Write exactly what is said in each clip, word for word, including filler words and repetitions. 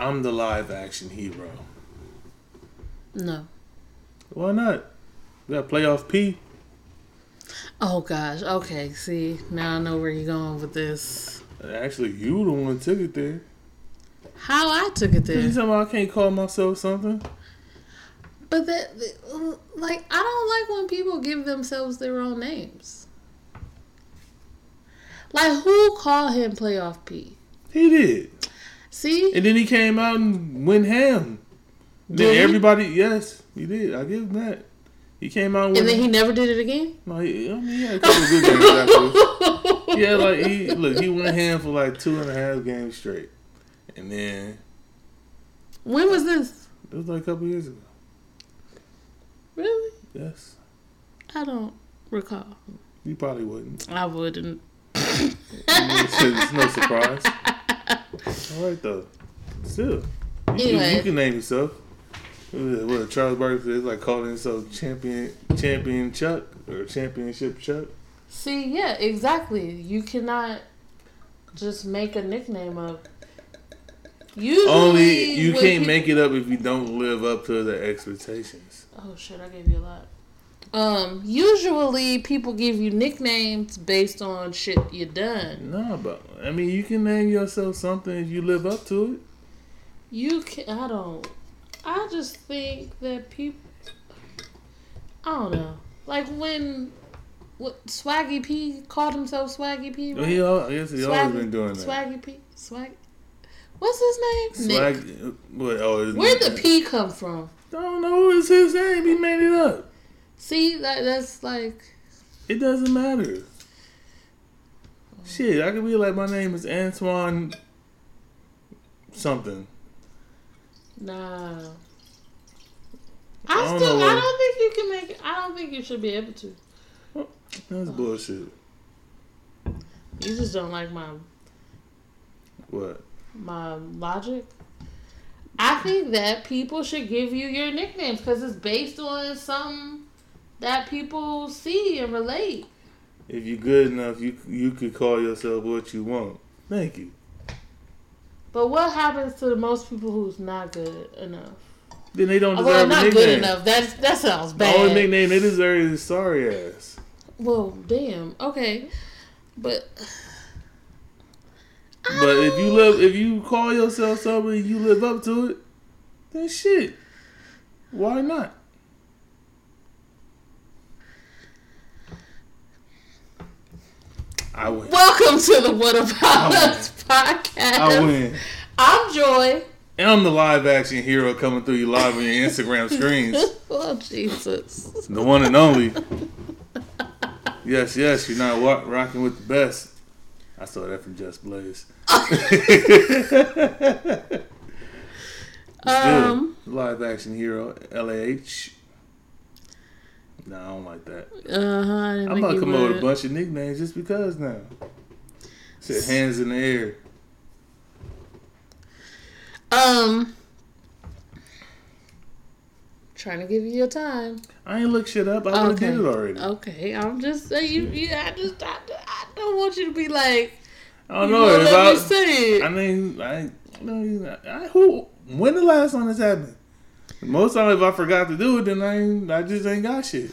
I'm the live action hero. No. Why not? We got Playoff P. Oh, gosh. Okay, see? Now I know where you're going with this. Actually, you the one took it there. How I took it there? You talking about I can't call myself something? But that, like, I don't like when people give themselves their own names. Like, who called him Playoff P? He did. See? And then he came out and went ham. Then everybody, yes, he did. I give him that. He came out with and then he never did it again? No, he, I mean, he had a couple of good games after. Yeah, like, he, look, he went ham for like two and a half games straight. And then. When was this? It was like a couple years ago. Really? Yes. I don't recall. You probably wouldn't. I wouldn't. it's, it's no surprise. All right, though. Still. You, anyway. You can name yourself. What Charles Barkley is like calling himself champion, champion Chuck or championship Chuck. See, yeah, exactly. You cannot just make a nickname up. Usually, only you can't people... make it up if you don't live up to the expectations. Oh shit! I gave you a lot. Um, usually people give you nicknames based on shit you done. No, but I mean, you can name yourself something if you live up to it. You can. I don't. I just think that people, I don't know. Like when what, Swaggy P called himself Swaggy P, right? He all, yes, he's always been doing that. Swaggy P. Swag. What's his name? Swag. Nick. What, oh, his Where'd name? The P come from? I don't know. It's his name. He made it up. See, that that's like. It doesn't matter. Oh. Shit, I could be like, my name is Antoine something. Nah. I, I still know. I don't think you can make it. I don't think you should be able to. Well, that's oh. bullshit. You just don't like my what? My logic. I think that people should give you your nicknames because it's based on something that people see and relate. If you're good enough, you you could call yourself what you want. Thank you. But what happens to the most people who's not good enough? Then they don't deserve well, a nickname. Well, not good enough. That's, that sounds bad. The only nickname they deserve is sorry ass. Well, damn. Okay. But... But if you live, if you call yourself something and you live up to it, then shit. Why not? I win. Welcome to the What About Us podcast. I win. I'm Joy. And I'm the live action hero coming through you live on your Instagram screens. Oh, Jesus. The one and only. Yes, yes, you're not rock- rocking with the best. I saw that from Just Blaze. um, live action hero, L A H. Nah, I don't like that. Uh-huh, I'm about to come up with a bunch of nicknames just because now. Said hands in the air. Um, trying to give you your time. I ain't look shit up. I would have did it already. Okay, I'm just saying. You, you, I just, I, I don't want you to be like. I don't know. If let I, me say it. I mean, I, I mean, I, who? When the last time this happened? Most time, if I forgot to do it, then I ain't, I just ain't got shit.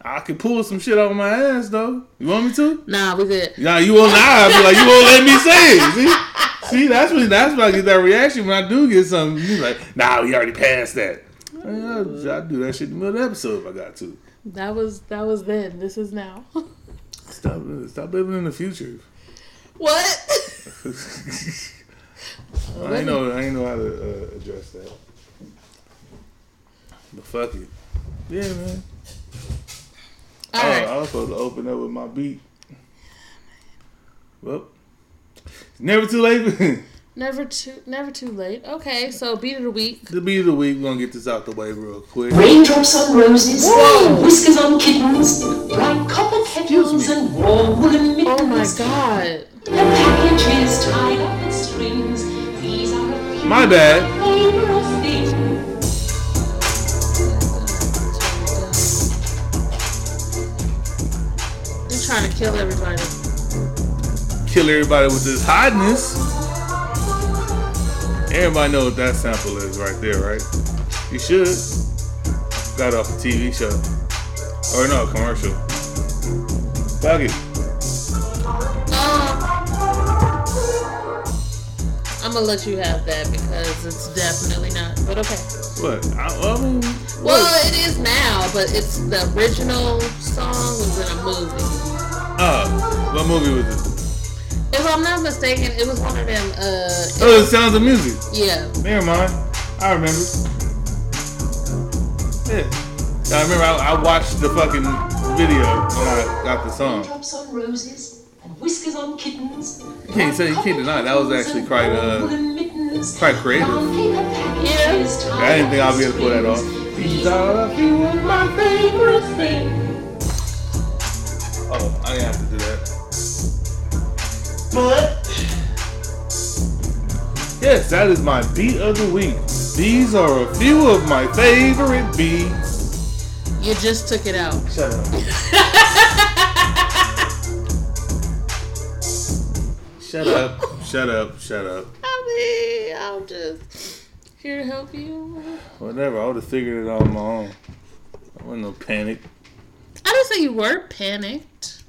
I could pull some shit out of my ass though. You want me to? Nah, we good. Nah, you won't. Nah, I be like, you won't let me say it. See, see, that's when that's when I get that reaction when I do get something. You like, nah, we already passed that. I mean, I'd do that shit in the middle of the episode if I got to. That was that was then. This is now. Stop! Stop living in the future. What? I ain't know. I ain't know how to uh, address that. But fuck it. Yeah, man. All oh, right. I was supposed to open up with my beat. Well, never too late. Never too, never too late. Okay, so beat of the week. The beat of the week. We're gonna get this out the way real quick. Raindrops on roses, whoa. Whiskers on kittens, bright copper kettles and warm woolen mittens. Oh my god! The package is tied up in strings. These are a few my bad. Things. You're trying to kill everybody. Kill everybody with this hotness. Everybody knows what that sample is right there, right? You should. Got off a T V show. Or no, commercial. Fuck it. I'm gonna let you have that because it's definitely not. But okay. What? I, I mean, what? Well, it is now, but it's the original song was in a movie. Oh, what movie was it? If I'm not mistaken, it was one of them. Uh, oh, it Sounds of Music. Yeah. Never mind. I remember. Yeah. I remember. I, I watched the fucking video when I got the song. Drops on roses. Whiskers on kittens. You can't say you can't deny that was actually quite uh quite creative. Yeah. I didn't think I'd be able to pull that off. These are a few of my favorite things. Oh, I didn't have to do that. But yes, that is my beat of the week. These are a few of my favorite beats. You just took it out. Shut up. Shut up, shut up, shut up. I mean, I'm just here to help you. Whatever, I would have figured it out on my own. I wasn't no panic. I didn't say you were panicked.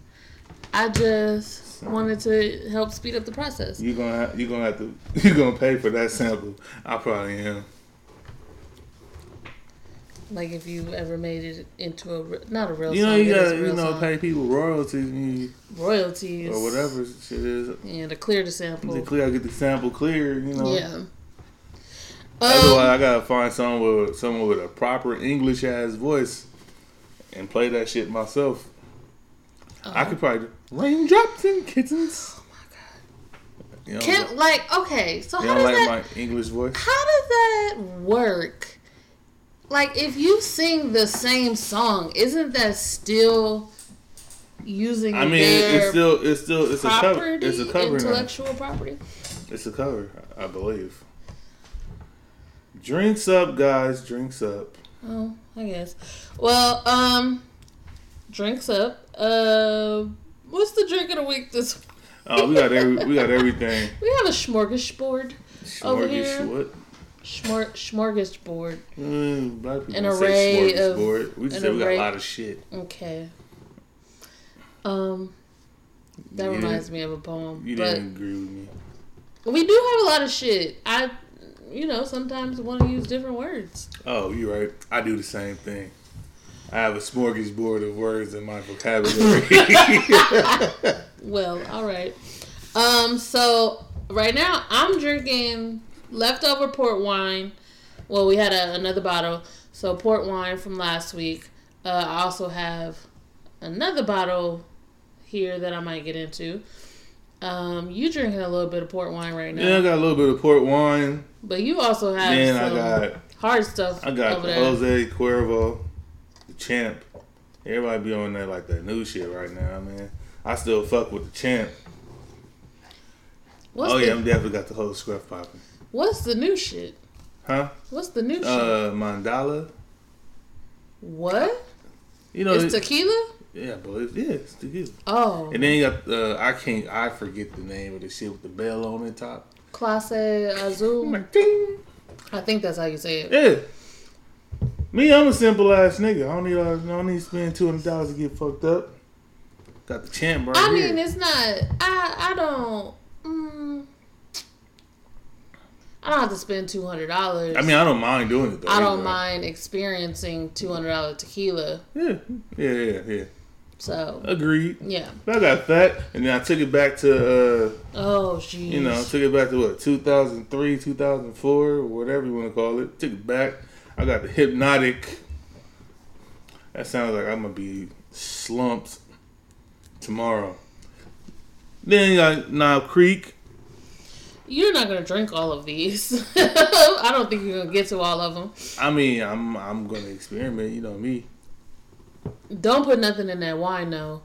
I just so, wanted to help speed up the process. You're gonna you gonna have to you gonna pay for that sample. I probably am. Like if you ever made it into a not a real, you know, song, you gotta you know song. Pay people royalties and you, royalties or whatever shit is. Yeah, to clear the sample. To clear, I get the sample cleared. You know. Yeah. Otherwise, um, I gotta find someone with someone with a proper English ass voice and play that shit myself. Um, I could probably raindrops and kittens. Oh my god. You know, Can, like okay, so how does like that? My English voice. How does that work? Like, if you sing the same song, isn't that still using? I mean, their it's still, it's still, it's property, a cover, it's a cover, intellectual now. Property. It's a cover, I believe. Drinks up, guys, drinks up. Oh, I guess. Well, um, drinks up. Uh, what's the drink of the week this week? Oh, we got every, we got everything. We have a smorgasbord, smorgasbord over here. What? Smor- smorgasbord. Mm, black people an array say smorgasbord. Of. We just said we got a lot of shit. Okay. Um, that you reminds me of a poem. You but didn't agree with me. We do have a lot of shit. I, you know, sometimes want to use different words. Oh, you're right. I do the same thing. I have a smorgasbord of words in my vocabulary. Well, all right. Um, so right now I'm drinking leftover port wine. Well, we had a, another bottle. So port wine from last week. Uh, I also have another bottle here that I might get into. Um, you drinking a little bit of port wine right now. Yeah, I got a little bit of port wine. But you also have Man, some I got, hard stuff I got over there. Jose Cuervo, the champ. Everybody be on there like that new shit right now, man. I still fuck with the champ. What's oh, the- yeah, I'm definitely got the whole scruff popping. What's the new shit? Huh? What's the new shit? Uh, Mandala. What? You know, it's tequila? Yeah, but it's, yeah, it's tequila. Oh. And then you got, uh, I can't, I forget the name of the shit with the bell on the top. Clase Azul. I think that's how you say it. Yeah. Me, I'm a simple ass nigga. I don't need, I don't need to spend two hundred dollars to get fucked up. Got the champ right I here. I mean, it's not, I, I don't, mm, I don't have to spend two hundred dollars. I mean, I don't mind doing it, though. I don't either. mind experiencing two hundred dollars tequila. Yeah, yeah, yeah, yeah. So. Agreed. Yeah. But I got that, and then I took it back to, uh, oh, jeez. You know, took it back to, what, two thousand three, two thousand four, whatever you want to call it. Took it back. I got the Hypnotic. That sounds like I'm going to be slumped tomorrow. Then you got Knob Creek. You're not gonna drink all of these. I don't think you're gonna get to all of them. I mean, I'm I'm gonna experiment. You know me. Don't put nothing in that wine, though.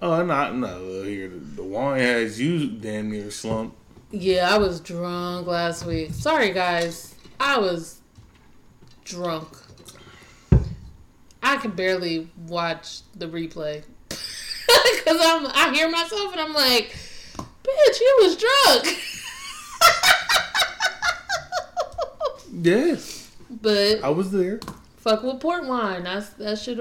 Oh, no, no. Here, the wine has you damn near slumped. Yeah, I was drunk last week. Sorry, guys. I was drunk. I could barely watch the replay because I'm I hear myself and I'm like, bitch, you was drunk. Yes. But I was there. Fuck with port wine. That's, that shit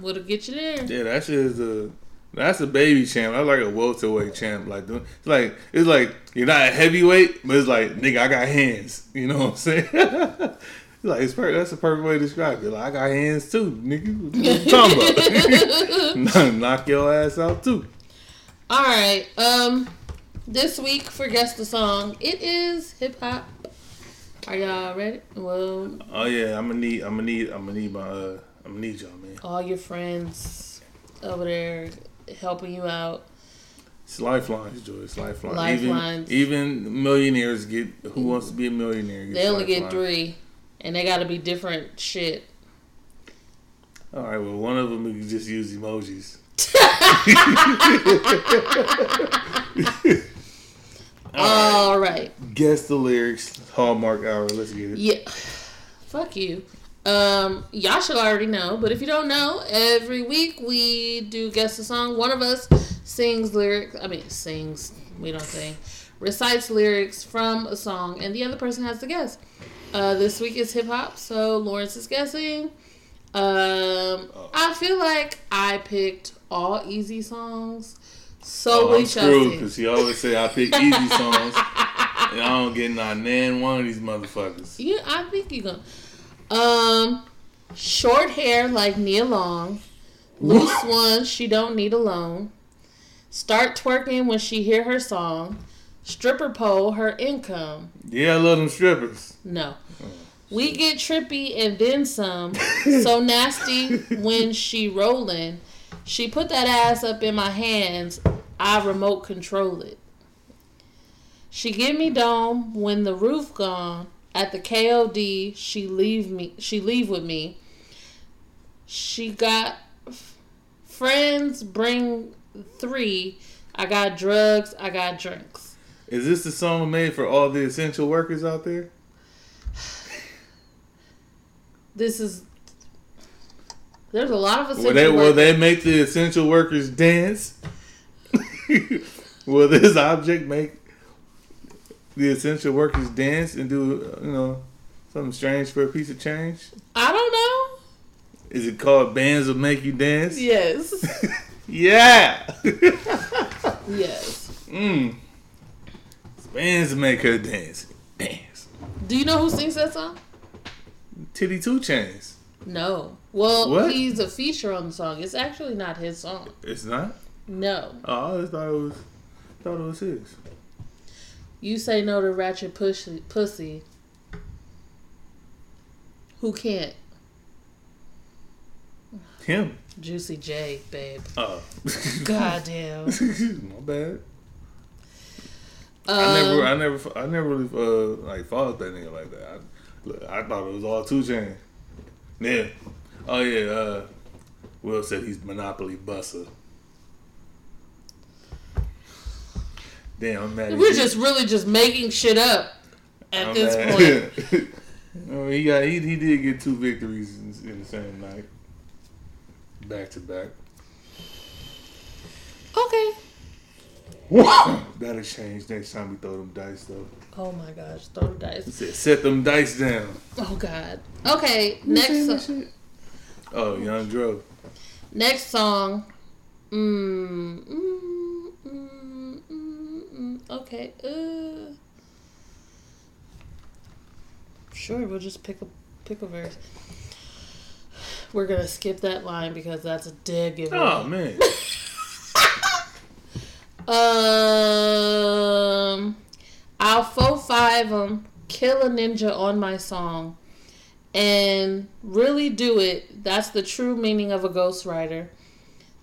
will get you there. Yeah, that shit is a... That's a baby champ. That's like a welterweight champ. Like, it's like it's like you're not a heavyweight, but it's like, nigga, I got hands. You know what I'm saying? It's like, it's perfect. That's a perfect way to describe it. Like, I got hands too, nigga. What you talking about? Knock your ass out too. All right. Um, this week for Guess the Song, it is hip hop. Are y'all ready? Well. Oh yeah, I'm gonna need. I'm gonna need. I'm gonna need my. Uh, I'm gonna need y'all, man. All your friends over there. Helping you out. It's lifelines, Joy. It's lifelines. Lifelines. Even, even millionaires get. Who wants to be a millionaire? They only lifeline. Get three, and they got to be different shit. All right. Well, one of them you can just use emojis. All, All right. right. Guess the lyrics. Hallmark hour. Let's get it. Yeah. Fuck you. Um, y'all should already know, but if you don't know, every week we do Guess the Song. One of us sings lyrics, I mean, sings, we don't sing, recites lyrics from a song, and the other person has to guess. Uh, this week is hip-hop, so Lawrence is guessing. Um, I feel like I picked all easy songs, so oh, we shall see. I'm screwed, because he always say I pick easy songs, and I don't get not nan one of these motherfuckers. Yeah, I think you're going to. Um, short hair like Nia Long, loose ones she don't need alone, start twerking when she hear her song, stripper pole her income. Yeah, I love them strippers. No. Oh, we get trippy and then some, so nasty when she rolling, she put that ass up in my hands, I remote control it. She give me dome when the roof gone. At the K O D, she leave me. She leave with me. She got f- friends. Bring three. I got drugs. I got drinks. Is this the song made for all the essential workers out there? This is. There's a lot of essential. Will they, workers. Will they make the essential workers dance? Will this object make? The essential workers dance and do, you know, something strange for a piece of change? I don't know. Is it called Bands Will Make You Dance? Yes. Yeah. Yes. Mm. Bands will make her dance. Dance. Do you know who sings that song? Titty two Chainz. No. Well, what? He's a feature on the song. It's actually not his song. It's not? No. Oh, I always thought it was, thought it was his. You say no to ratchet pushy, pussy. Who can't? Him. Juicy J, babe. Oh. Goddamn. My bad. Um, I never, I never, I never really uh, like followed that nigga like that. I, look, I thought it was all two Chainz. Yeah. Oh yeah. Uh, Will said he's Monopoly Busser. Damn, I'm mad. We're just really just making shit up at I'm this mad. Point. No, he got he, he did get two victories in, in the same night, back to back. Okay. That'll change next time we throw them dice though. Oh my gosh, throw the dice. Said, set them dice down. Oh God. Okay, you next song. Oh, Young Dro. Next song. Mmm. Mm. Okay, uh, sure, we'll just pick a, pick a verse. We're going to skip that line because that's a dead giveaway. Oh, man. um, I'll four five them, kill a ninja on my song, and really do it. That's the true meaning of a ghostwriter.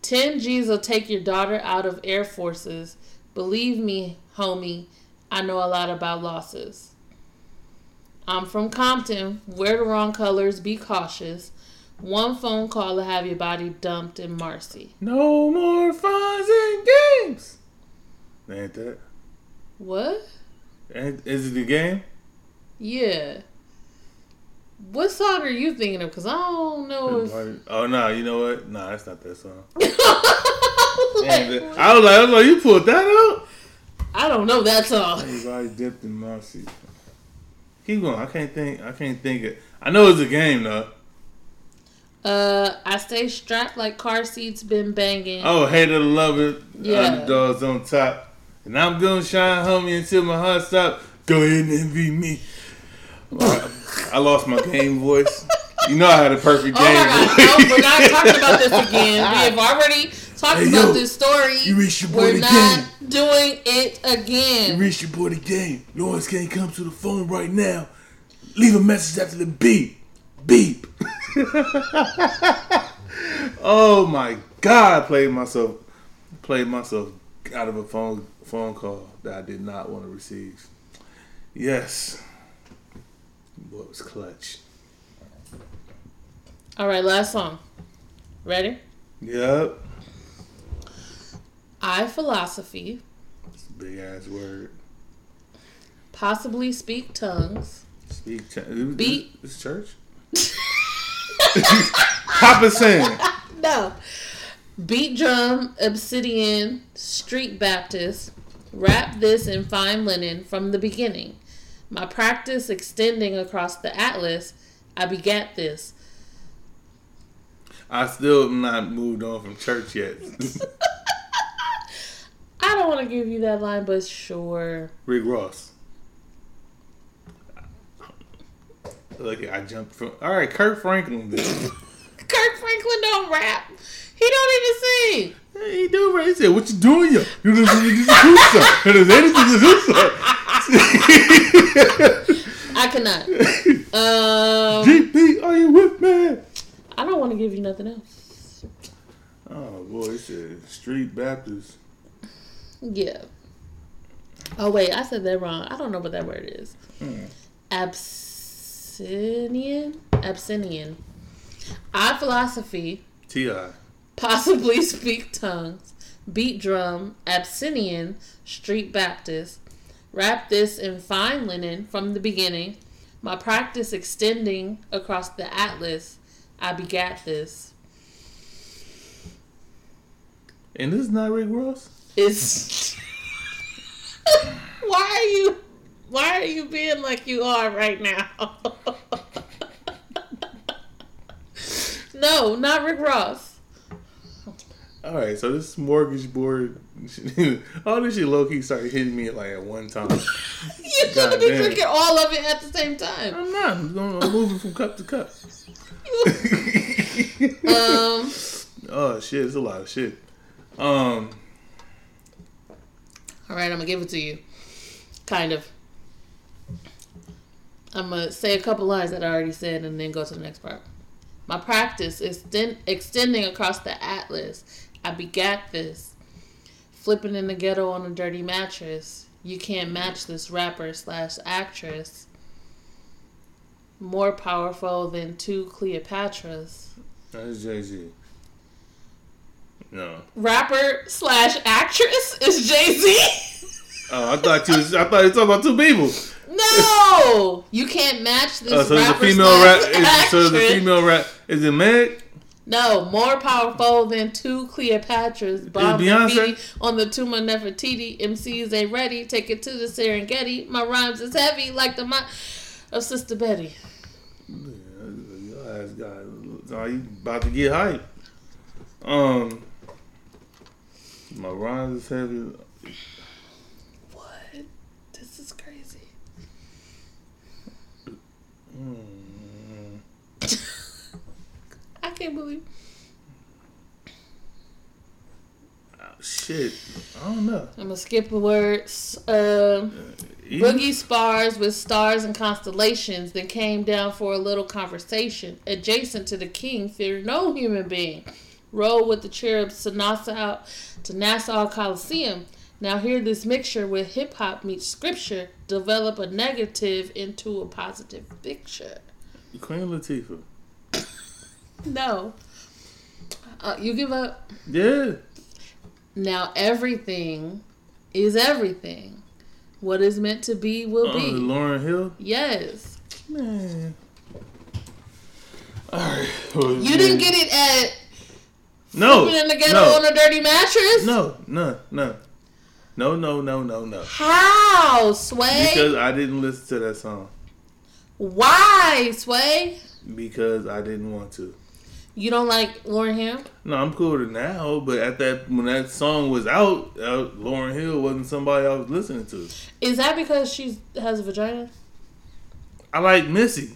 ten G's will take your daughter out of Air Forces. Believe me, homie, I know a lot about losses. I'm from Compton. Wear the wrong colors. Be cautious. One phone call to have your body dumped in Marcy. No more fines and games. Ain't that? What? Is it the game? Yeah. What song are you thinking of? Because I don't know if... Oh, no. Nah, you know what? No, nah, that's not that song. Like, I was like, I was like, you pulled that out? I don't know that song. Everybody dipped in Marcy. Keep going. I can't think. I can't think it. I know it's a game though. Uh, I stay strapped like car seats been banging. Oh, hater to love it. Yeah. Underdogs on top. And I'm gonna shine, homie, until my heart stops. Go ahead and envy me. Right. I lost my game voice. You know I had a perfect game. Oh my God. No, we're not talking about this again. We have already talked hey, about yo, this story. You reached your boy we're the not game. Doing it again. You reached your boy the game. Lawrence can't come to the phone right now. Leave a message after the beep. Beep. Oh my God. I played myself, played myself out of a phone phone call that I did not want to receive. Yes. Boy, it was clutch. All right, last song. Ready? Yep. I philosophy. That's a big ass word. Possibly speak tongues. Speak tongues. Beat. This church? Papa sing. No. Beat drum, obsidian, street Baptist. Wrap this in fine linen from the beginning. My practice extending across the atlas. I begat this. I still am not moved on from church yet. I don't want to give you that line, but sure. Rick Ross. Look, I jumped from... All right, Kirk Franklin did. Kirk Franklin don't rap. He don't even sing. Hey, he do rap. He said, what you doing, yo? You do I cannot. Um, G P, are you with me? I don't want to give you nothing else. Oh, boy. He said street Baptist. Yeah. Oh, wait. I said that wrong. I don't know what that word is. Mm. Absinian? Absinian. I philosophy. T I. Possibly speak tongues. Beat drum. Absinian. Street Baptist. Wrap this in fine linen from the beginning. My practice extending across the atlas. I begat this. And this is not Rick Ross? It's... Why are you... Why are you being like you are right now? No, not Rick Ross. Alright, so this mortgage board... all this shit low-key started hitting me like at one time. You shouldn't be drinking all of it at the same time. I'm not. I'm going to move it from cup to cup. um, oh shit, it's a lot of shit. Um, Alright, I'm gonna give it to you. Kind of. I'm gonna say a couple lines that I already said and then go to the next part. My practice is extend- extending across the atlas. I begat this. Flipping in the ghetto on a dirty mattress. You can't match this rapper slash actress. More powerful than two Cleopatras. That's Jay-Z. No. Rapper slash actress is Jay-Z? Oh, I thought you was, I thought you were talking about two people. No! You can't match this uh, so rapper it's a female slash rap, actress. So it's a female rap. Is it Meg? No. More powerful than two Cleopatras. Bob Beyonce? On the tomb of Nefertiti. M Cs ain't ready. Take it to the Serengeti. My rhymes is heavy like the... My- of Sister Betty. Yeah, your ass got. Are you about to get hype? Um, my rhymes is heavy. What? This is crazy. Mm. I can't believe. Oh, shit, I don't know. I'm gonna skip the words. Um. Uh, Boogie spars with stars and constellations, then came down for a little conversation. Adjacent to the king, feared no human being. Rolled with the cherubs to Nassau, to Nassau Coliseum. Now hear this mixture with hip-hop meets scripture. Develop a negative into a positive picture. Queen Latifah. No. Uh, you give up? Yeah. Now everything is everything. What is meant to be will uh, be. Lauryn Hill? Yes. Man. All right. Well, you man. didn't get it at... No. Sleeping in the ghetto no. on a dirty mattress? No. No. No. No, no, no, no, no. How, Sway? Because I didn't listen to that song. Why, Sway? Because I didn't want to. You don't like Lauryn Hill? No, I'm cool with it now, but at that when that song was out, uh, Lauryn Hill wasn't somebody I was listening to. Is that because she has a vagina? I like Missy.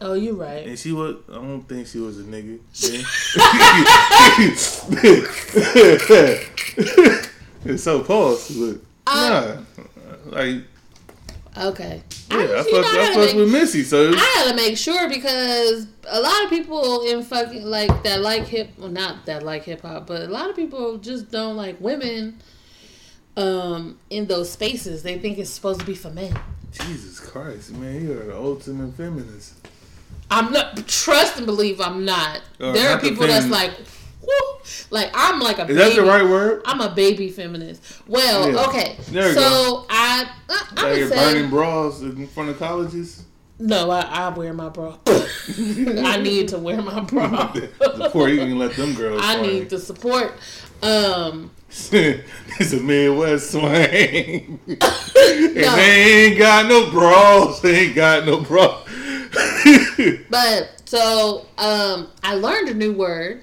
Oh, you're right. And she was, I don't think she was a nigga. Yeah. It's so false, but um, nah. Like, okay. Yeah, I, I, fuck, I fuck make, with Missy, so. I gotta make sure because a lot of people in fucking, like, that like hip, well, not that like hip hop, but a lot of people just don't like women um, in those spaces. They think it's supposed to be for men. Jesus Christ, man, you are the ultimate feminist. I'm not, trust and believe I'm not. Uh, there not are people that's like, whoo, like, I'm like a Is baby. Is that the right word? I'm a baby feminist. Well, yeah. Okay. There you so, go. I, I, I like you're say, burning bras in front of colleges? No, I, I wear my bra. I need to wear my bra. Before you can let them girls I swing. Need the support. Um... It's a Midwest swing. No. And they ain't got no bras. They ain't got no bras. But, so, um, I learned a new word.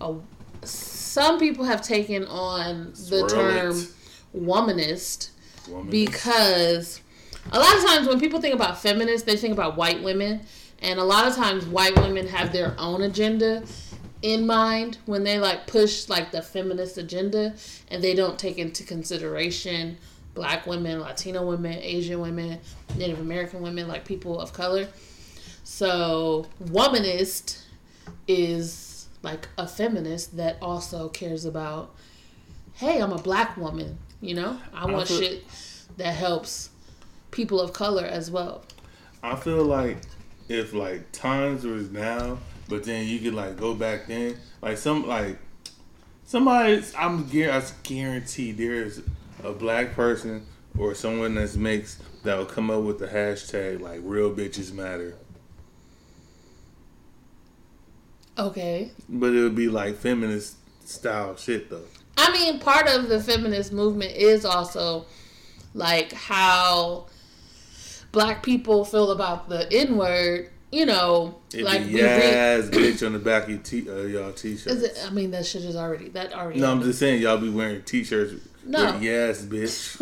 Oh, some people have taken on the Swirl term it. womanist, womanist because a lot of times when people think about feminists, they think about white women. And a lot of times white women have their own agenda in mind when they like push like the feminist agenda, and they don't take into consideration black women, Latino women, Asian women, Native American women, like people of color. So womanist is like a feminist that also cares about, hey, I'm a black woman, you know, I want I feel, shit that helps people of color as well. I feel like if like times was now, but then you could like go back then, like some like somebody. I'm I guarantee there is a black person or someone that's mixed that will come up with the hashtag like real bitches matter. Okay. But it would be like feminist style shit though. I mean, part of the feminist movement is also like how black people feel about the N word. You know, it'd like be yes, we re- bitch on the back of your t- uh, y'all t-shirts. Is it, I mean, that shit is already that already. No, happened. I'm just saying y'all be wearing t-shirts. No, with yes, bitch.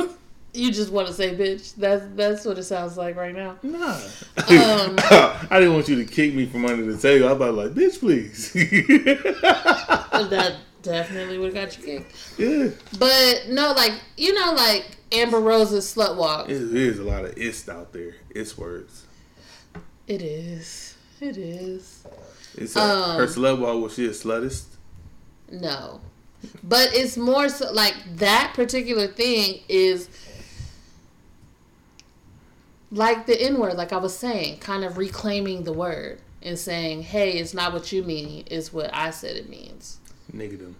You just want to say bitch. That's that's what it sounds like right now. Nah, um, I didn't want you to kick me from under the table. I was like, bitch, please. That definitely would have got you kicked. Yeah, but no, like you know, like Amber Rose's slut walk. It is a lot of it's out there. It's words. It is. It is. It's a, um, her slut walk, was she a sluttist? No. But it's more so, like, that particular thing is, like the N-word, like I was saying, kind of reclaiming the word and saying, hey, it's not what you mean, it's what I said it means. Negative.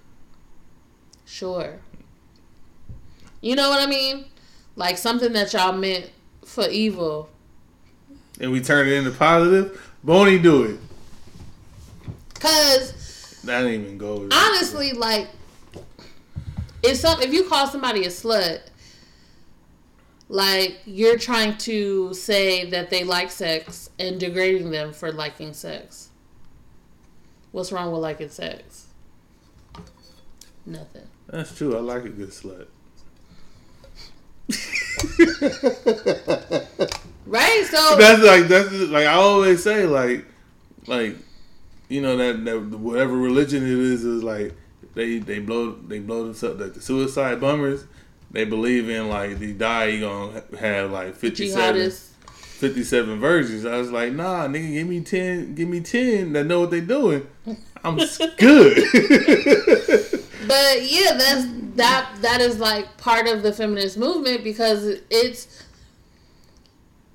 Sure. You know what I mean? Like, something that y'all meant for evil, and we turn it into positive. Boney do it. Cause that ain't even go. Honestly, it. Like if some if you call somebody a slut, like you're trying to say that they like sex and degrading them for liking sex. What's wrong with liking sex? Nothing. That's true. I like a good slut. Right, so that's like that's like I always say, like like you know that, that whatever religion it is is like they they blow they blow themselves like the suicide bombers, they believe in like you die you gonna have like fifty-seven virgins. I was like, nah, nigga, give me ten, give me ten that know what they doing. I'm good. But yeah, that's that that is like part of the feminist movement because it's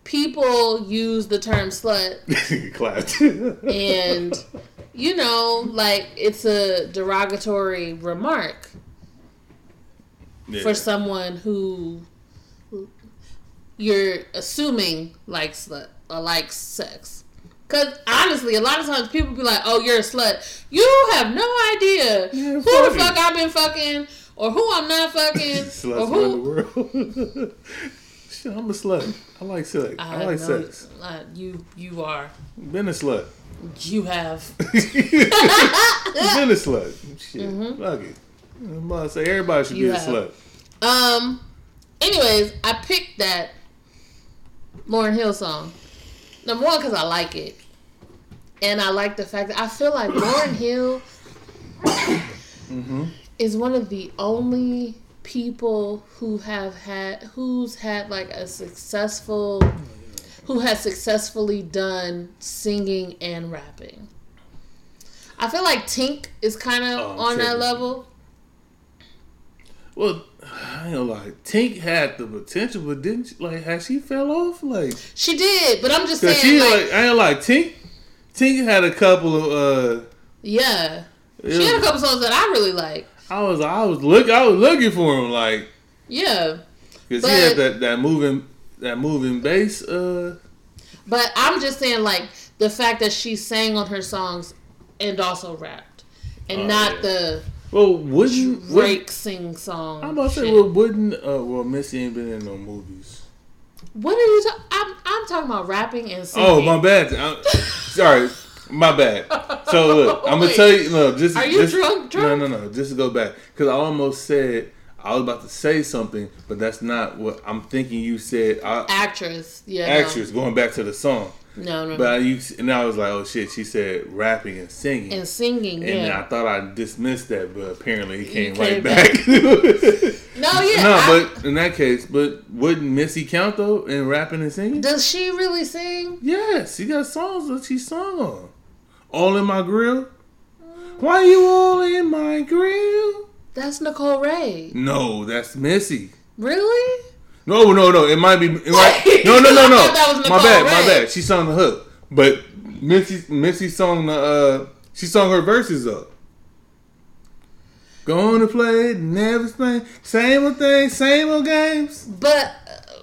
people use the term slut and you know, like it's a derogatory remark yeah. for someone who you're assuming likes slut or likes sex. Because, honestly, a lot of times people be like, oh, you're a slut. You have no idea yeah, who funny. the fuck I've been fucking or who I'm not fucking. Sluts or who... around the world. Shit, I'm a slut. I like sex. I, I like sex. Uh, you, you are. Been a slut. You have. Been a slut. Shit. Mm-hmm. Fuck it. I'm about to say everybody should you be have. a slut. Um. Anyways, I picked that Lauryn Hill song. Number one, because I like it. And I like the fact that I feel like Lauryn Hill mm-hmm. is one of the only people who have had, who's had like a successful, who has successfully done singing and rapping. I feel like Tink is kind of oh, on tripping. that level. Well, I ain't gonna lie. Tink had the potential, but didn't she, like, has she fell off? Like she did, but I'm just saying. She, like, like, I ain't like Tink. Tink had a couple of. Uh, yeah, she was, had a couple songs that I really like. I was, I was look, I was looking for him, like. Yeah. Because he had that, that moving, that moving bass. Uh, but I'm just saying, like the fact that she sang on her songs and also rapped, and oh, not yeah. the. Well, wouldn't Drake sing songs? I'm about to say, well, wouldn't uh, well, Missy ain't been in no movies. What are you talking? I'm I'm talking about rapping and singing. Oh, my bad. I'm, sorry, my bad. So look, I'm gonna tell you. No, just are you just, drunk? Drunk? No, no, no. Just to go back, because I almost said I was about to say something, but that's not what I'm thinking. You said I, actress, yeah, actress. No. Going back to the song. No, no. But no. You and I was like, oh shit! She said rapping and singing and singing, and yeah. I thought I dismissed that, but apparently it came, came right back. back. no, yeah, no. I, but in that case, but wouldn't Missy count though in rapping and singing? Does she really sing? Yes, she got songs that she sung on. All in my grill. Mm. Why you all in my grill? That's Nicole Ray. No, that's Missy. Really? No, no, no. It might be. It might, no, no, no, no. My bad, my bad. She sung the hook, but Missy, Missy sung the. Uh, she sung her verses up. Going to play, never play, same old thing, same old games. But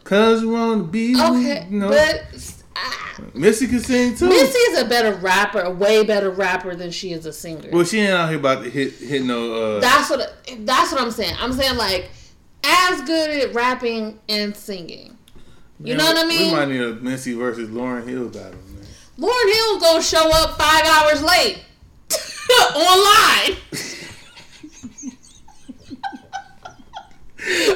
cause you want to be. Okay, you know. But uh, Missy can sing too. Missy is a better rapper, a way better rapper than she is a singer. Well, she ain't out here about to hit hit no. Uh, that's what. That's what I'm saying. I'm saying like. As good at rapping and singing. You man, know what I mean? We might need a Missy versus Lauryn Hill battle, man. Lauryn Hill gonna show up five hours late. Online.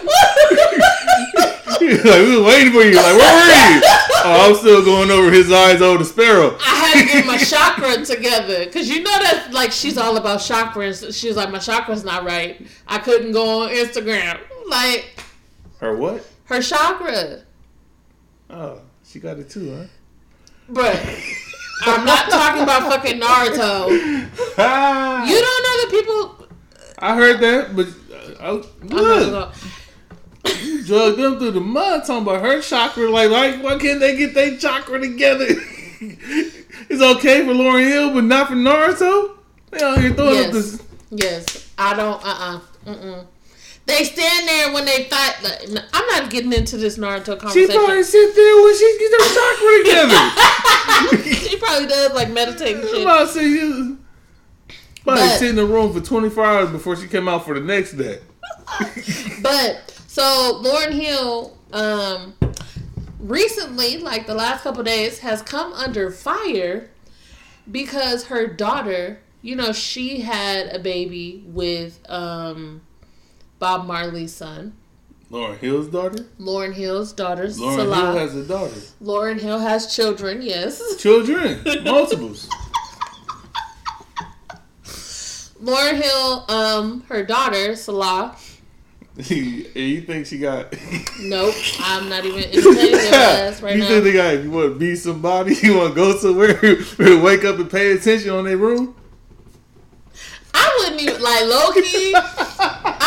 Like, we were waiting for you. Like, where were you? Oh, I'm still going over his eyes over the sparrow. I had to get my chakra together. Because you know that, like, she's all about chakras. She was like, my chakra's not right. I couldn't go on Instagram. Like her what? Her chakra. Oh, she got it too, huh? But I'm not talking about fucking Naruto. Ah. You don't know the people. I heard that, but I, I, look, you drug them through the mud talking about her chakra. Like, why, why can't they get their chakra together? It's okay for Lauryn Hill, but not for Naruto. They out here throwing yes. up this. Yes, I don't. Uh. Uh-uh. Uh. Mm. They stand there when they fight. Like, I'm not getting into this Naruto conversation. She probably sit there when she gets her chakra together. She probably does like meditating shit. I'm about to say, you probably sit in the room for twenty-four hours before she came out for the next day. But so Lauryn Hill um, recently, like the last couple of days, has come under fire because her daughter, you know, she had a baby with. Um, Bob Marley's son. Lauryn Hill's daughter? Lauryn Hill's daughter, Lauryn Selah. Lauryn Hill has a daughter. Lauryn Hill has children, yes. Children. Multiples. Lauryn Hill, um, her daughter, Selah. You think she got... Nope. I'm not even entertaining their ass right now. You think they got... You want to be somebody? You want to go somewhere? Wake up and pay attention on their room? I wouldn't even... Like, low-key...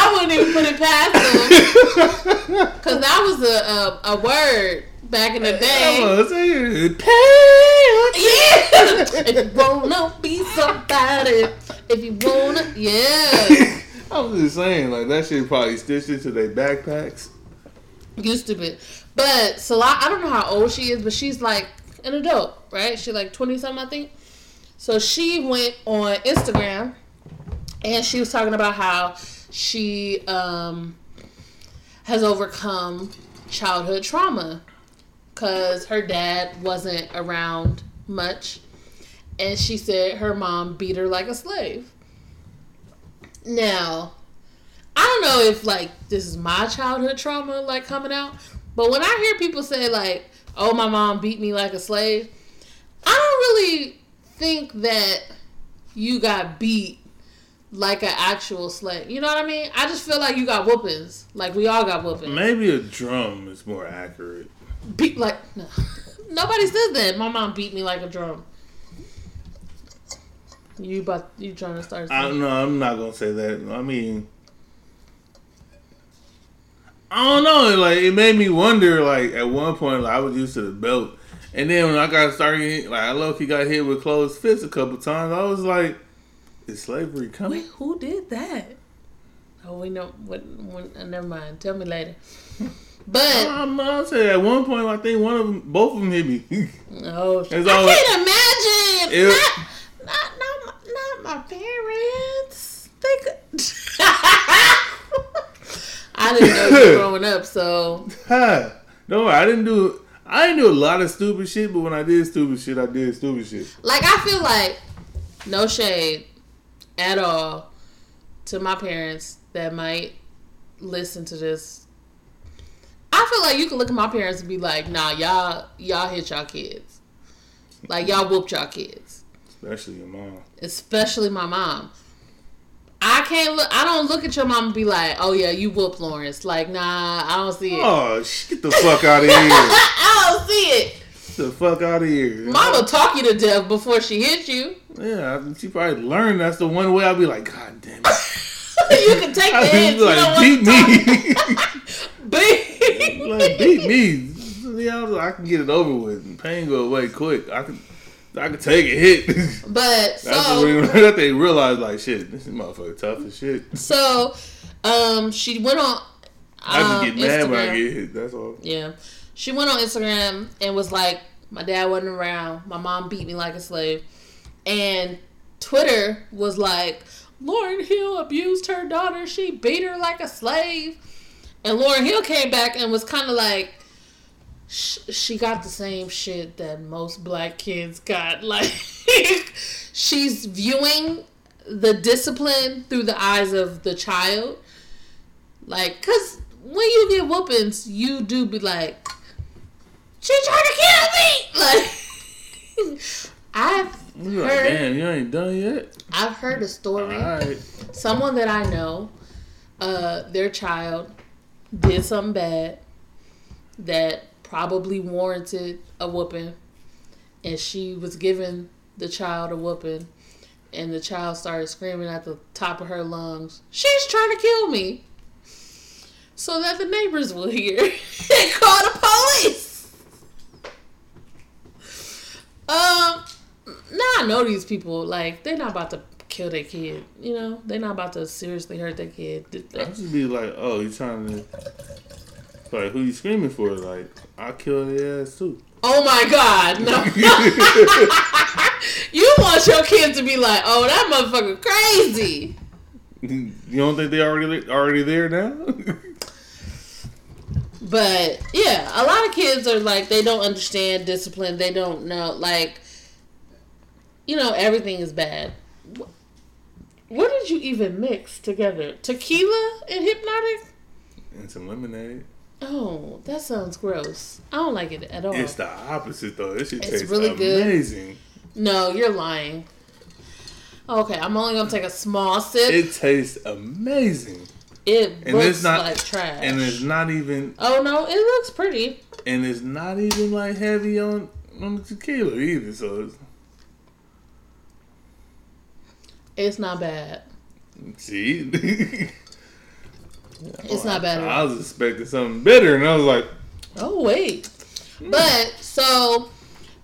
I wouldn't even put it past them. Because that was a, a a word back in the day. I was saying, pay attention. Yeah. If you want to be somebody. If you want to. Yeah. I was just saying, like, that shit probably stitched into their backpacks. Used to be. But, so I, I don't know how old she is, but she's like an adult, right? She's like twenty-something, I think. So she went on Instagram and she was talking about how. She um, has overcome childhood trauma because her dad wasn't around much, and she said her mom beat her like a slave. Now, I don't know if, like, this is my childhood trauma, like, coming out, but when I hear people say, like, oh, my mom beat me like a slave, I don't really think that you got beat like an actual slave. You know what I mean? I just feel like you got whoopings. Like, we all got whoopings. Maybe a drum is more accurate. Beat, like, no. Nobody says that. My mom beat me like a drum. You about, you trying to start saying I, no, I'm not going to say that. I mean, I don't know. Like, it made me wonder, like, at one point, like, I was used to the belt. And then when I got started, like, I low-key got hit with closed fists a couple times. I was like, is slavery coming? Wait, who did that? Oh, we know. What, what, never mind. Tell me later. But I'm, I'll say at one point, I think one of them, both of them hit me. Oh, shit. I can't imagine. It, not, not, not, not my parents. They could. I didn't know you were growing up, so. No, I didn't do. I didn't do a lot of stupid shit, but when I did stupid shit, I did stupid shit. Like, I feel like, no shade at all to my parents that might listen to this. I feel like you can look at my parents and be like, nah, y'all y'all hit y'all kids. Like, y'all whooped y'all kids. Especially your mom. Especially my mom. I can't look. I don't look at your mom and be like, oh, yeah, you whooped Lawrence. Like, nah, I don't see it. Oh, get the fuck out of here. I don't see it. Get the fuck out of here. Mama talk you to death before she hit you. Yeah, she probably learned that's the one way I'll be like, God damn it. You can take the hits. Like, you don't want to beat me. Like, beat me. Yeah, I, was like, I can get it over with. Pain go away quick. I can I could take a hit. But, that's so... That's the that they realized, like, shit, this is motherfucker tough as shit. So, um, she went on um, I just get mad Instagram. When I get hit, that's all. Yeah. She went on Instagram and was like, my dad wasn't around. My mom beat me like a slave. And Twitter was like, Lauryn Hill abused her daughter. She beat her like a slave. And Lauryn Hill came back and was kind of like, she got the same shit that most black kids got. Like, she's viewing the discipline through the eyes of the child. Like, because when you get whoopings, you do be like, she trying to kill me! Like, I've you heard... Like, damn, you ain't done yet? I've heard a story. All right. Someone that I know, uh, their child did something bad that probably warranted a whooping, and she was giving the child a whooping, and the child started screaming at the top of her lungs, she's trying to kill me, so that the neighbors will hear and call the police. Um, now I know these people, like, they're not about to kill their kid, you know, they're not about to seriously hurt their kid. I'll just be like, oh, you trying to... Like, who you screaming for? Like, I kill their ass too. Oh my God, no. You want your kids to be like, oh, that motherfucker crazy. You don't think they already already there now? But yeah, a lot of kids are like, they don't understand discipline. They don't know, like, you know, everything is bad. What did you even mix together? Tequila and Hypnotic? And some lemonade. Oh, that sounds gross. I don't like it at all. It's the opposite, though. It should taste really amazing. Good. No, you're lying. Okay, I'm only going to take a small sip. It tastes amazing. It and looks it's not, like trash. And it's not even... Oh, no, it looks pretty. And it's not even, like, heavy on, on the tequila either, so... It's, it's not bad. See? It's oh, not bad. I, I was expecting something bitter, and I was like, "Oh wait." Mm. But so,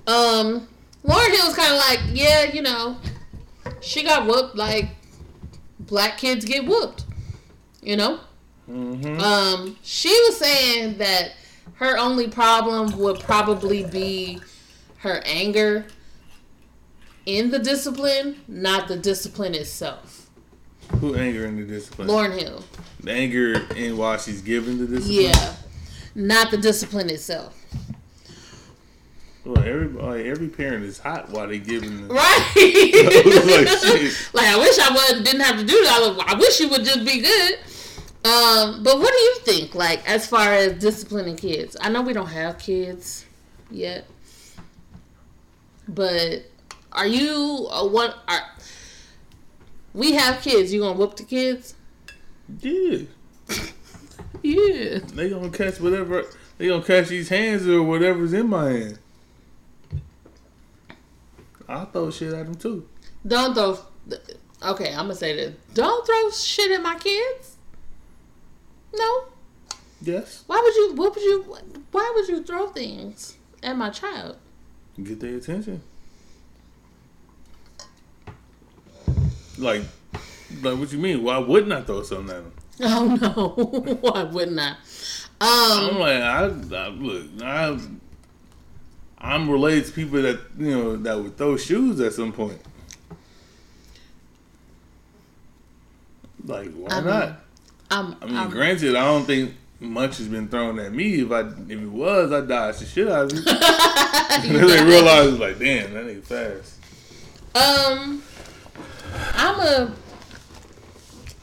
um, Lauryn Hill was kind of like, "Yeah, you know, she got whooped like black kids get whooped, you know." Mm-hmm. Um, she was saying that her only problem would probably be her anger in the discipline, not the discipline itself. Who anger in the discipline? Lauryn Hill. The anger in why she's giving the discipline? Yeah. not the discipline itself. Well, every like, every parent is hot while they giving the... Right. I like, shit. Like, I wish I wasn't, didn't have to do that. I wish you would just be good. Um, but what do you think, like, as far as disciplining kids? I know we don't have kids yet, but are you uh, what? Are we have kids? You gonna whoop the kids? Yeah. Yeah. They gonna catch whatever. They gonna catch these hands or whatever's in my hand. I'll throw shit at them too. Don't throw. Okay, I'm gonna say this. Don't throw shit at my kids. No. Yes. Why would you? What would you? Why would you throw things at my child? Get their attention. Like, like what you mean? Why wouldn't I throw something at them? Oh no! Why wouldn't I? Um, I'm like, I, I look, I, I'm related to people that you know that would throw shoes at some point. Like, why I not? Mean, I'm, I mean, I'm, granted, I don't think much has been thrown at me. If I, if it was, I dodged the shit out of it. And then they realized, like, damn, that ain't fast. Um, I'm a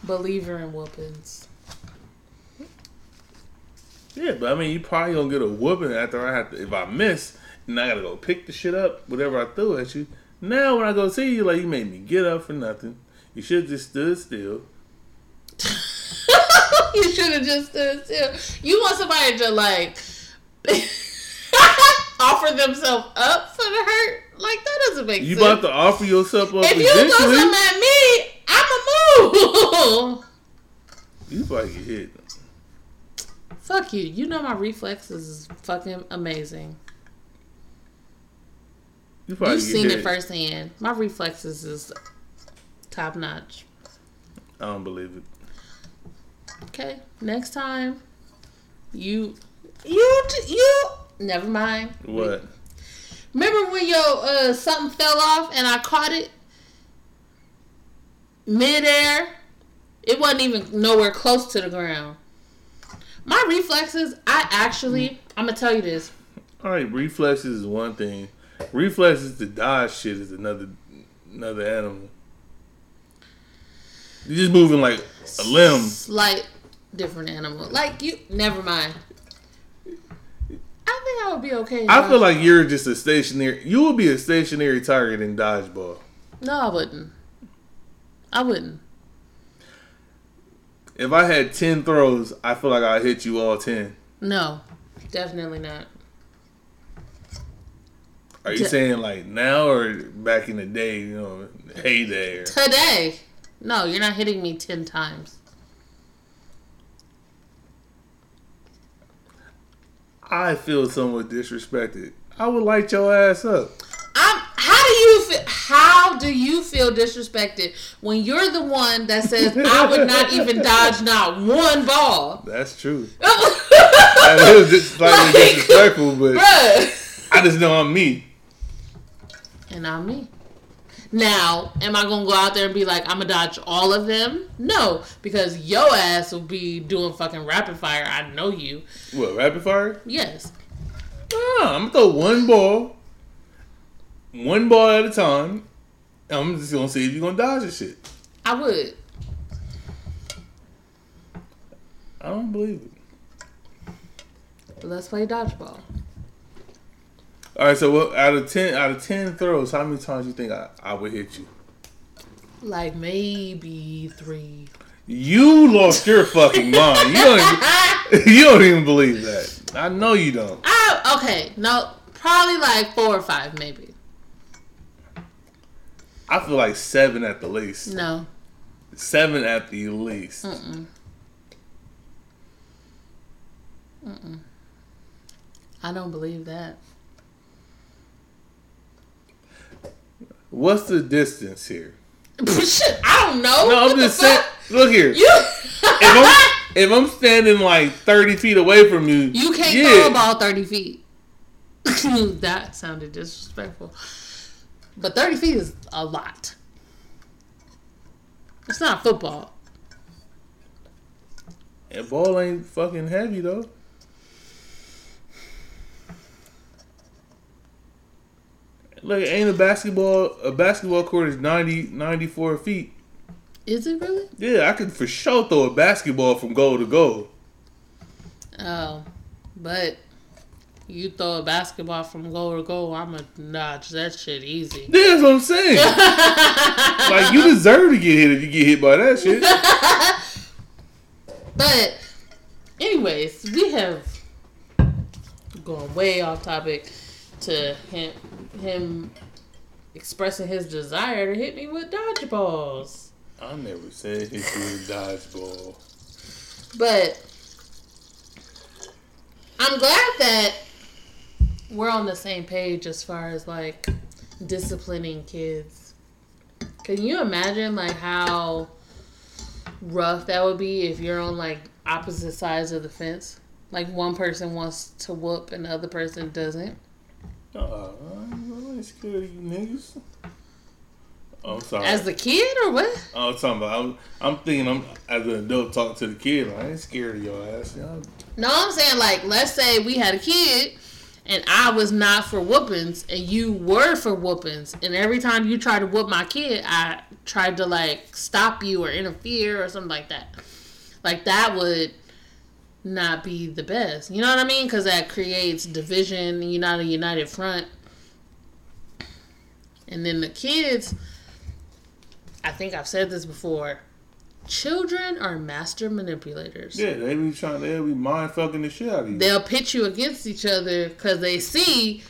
believer in whoopings. Yeah, but I mean, you probably gonna get a whooping after I have to. If I miss, and I gotta go pick the shit up, whatever I threw at you. Now when I go see you, like, you made me get up for nothing. You should have just stood still. You should have just stood still. You want somebody to, like, offer themselves up for the hurt? Like, that doesn't make you sense. You about to offer yourself up. If you throw something at me, I'ma move. You probably get hit. Fuck you. You know my reflexes is fucking amazing. You probably You've get seen hit. It firsthand. My reflexes is top notch. I don't believe it. Okay, next time, you, you, you, never mind. What? Remember when your, uh, something fell off and I caught it midair? It wasn't even nowhere close to the ground. My reflexes, I actually, I'm going to tell you this. All right, reflexes is one thing. Reflexes to dodge shit is another, another animal. You're just moving like a limb. Slight different animal. Like you, never mind. I think I would be okay. I feel like you're just a stationary, you would be a stationary target in dodgeball. No, I wouldn't. I wouldn't. If I had ten throws, I feel like I'd hit you all ten. No, definitely not. Are you De- saying like now or back in the day, you know, heyday? Or- Today. No, you're not hitting me ten times. I feel somewhat disrespected. I would light your ass up. I'm, how do you feel, how do you feel disrespected when you're the one that says I would not even dodge not one ball? That's true. I mean, it was just slightly like, disrespectful, but bruh. I just know I'm me. And I'm me. Now, am I going to go out there and be like, I'm going to dodge all of them? No, because your ass will be doing fucking rapid fire. I know you. What, rapid fire? Yes. Oh, I'm going to throw one ball, one ball at a time, and I'm just going to see if you're going to dodge this shit. I would. I don't believe it. But let's play dodgeball. All right, so what, out of ten, out of ten throws, how many times do you think I, I would hit you? Like maybe three. You lost your fucking mind. You don't, even, you don't even believe that. I know you don't. I, okay, no, probably like four or five, maybe. I feel like seven at the least. No. Seven at the least. Mm-mm. Mm-mm. I don't believe that. What's the distance here? Shit, I don't know. No, I'm what just saying. Look here. You- if, I'm, if I'm standing like thirty feet away from you, you can't yeah. throw a ball thirty feet. That sounded disrespectful, but thirty feet is a lot. It's not football. And ball ain't fucking heavy though. Like, ain't a basketball a basketball court is ninety, ninety-four feet. Is it really? Yeah, I could for sure throw a basketball from goal to goal. Oh, but you throw a basketball from goal to goal, I'm going to notch that shit easy. Yeah, that's what I'm saying. Like, you deserve to get hit if you get hit by that shit. But, anyways, we have gone way off topic to him, him expressing his desire to hit me with dodgeballs. I never said hit you with a dodgeball. But I'm glad that we're on the same page as far as, like, disciplining kids. Can you imagine, like, how rough that would be if you're on, like, opposite sides of the fence? Like, one person wants to whoop and the other person doesn't? Uh-uh. I'm not scared of you niggas. Oh, I'm sorry. As a kid or what? Oh, I'm talking about. I'm, I'm thinking I'm as an adult talking to the kid. Like, I ain't scared of your ass. Y'all. No, I'm saying, like, let's say we had a kid and I was not for whoopings and you were for whoopings. And every time you tried to whoop my kid, I tried to, like, stop you or interfere or something like that. Like, that would not be the best. You know what I mean? Because that creates division. You're not a united front. And then the kids, I think I've said this before. Children are master manipulators. Yeah, they be trying to be mind fucking the shit out of you. They'll pitch you against each other because they see,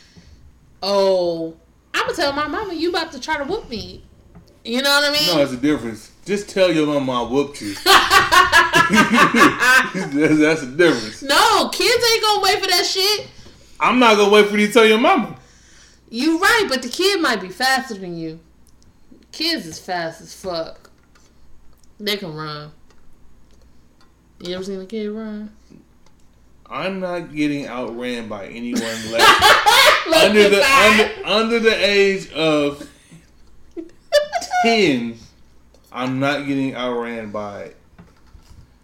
oh, I'm gonna tell my mama you about to try to whoop me. You know what I mean? No, it's a difference. Just tell your mama I whooped you. That's the difference. No, kids ain't gonna wait for that shit. I'm not gonna wait for you to tell your mama. You right, but the kid might be faster than you. Kids is fast as fuck. They can run. You ever seen a kid run? I'm not getting outran by anyone less under the under, under the age of ten. I'm not getting outran by it.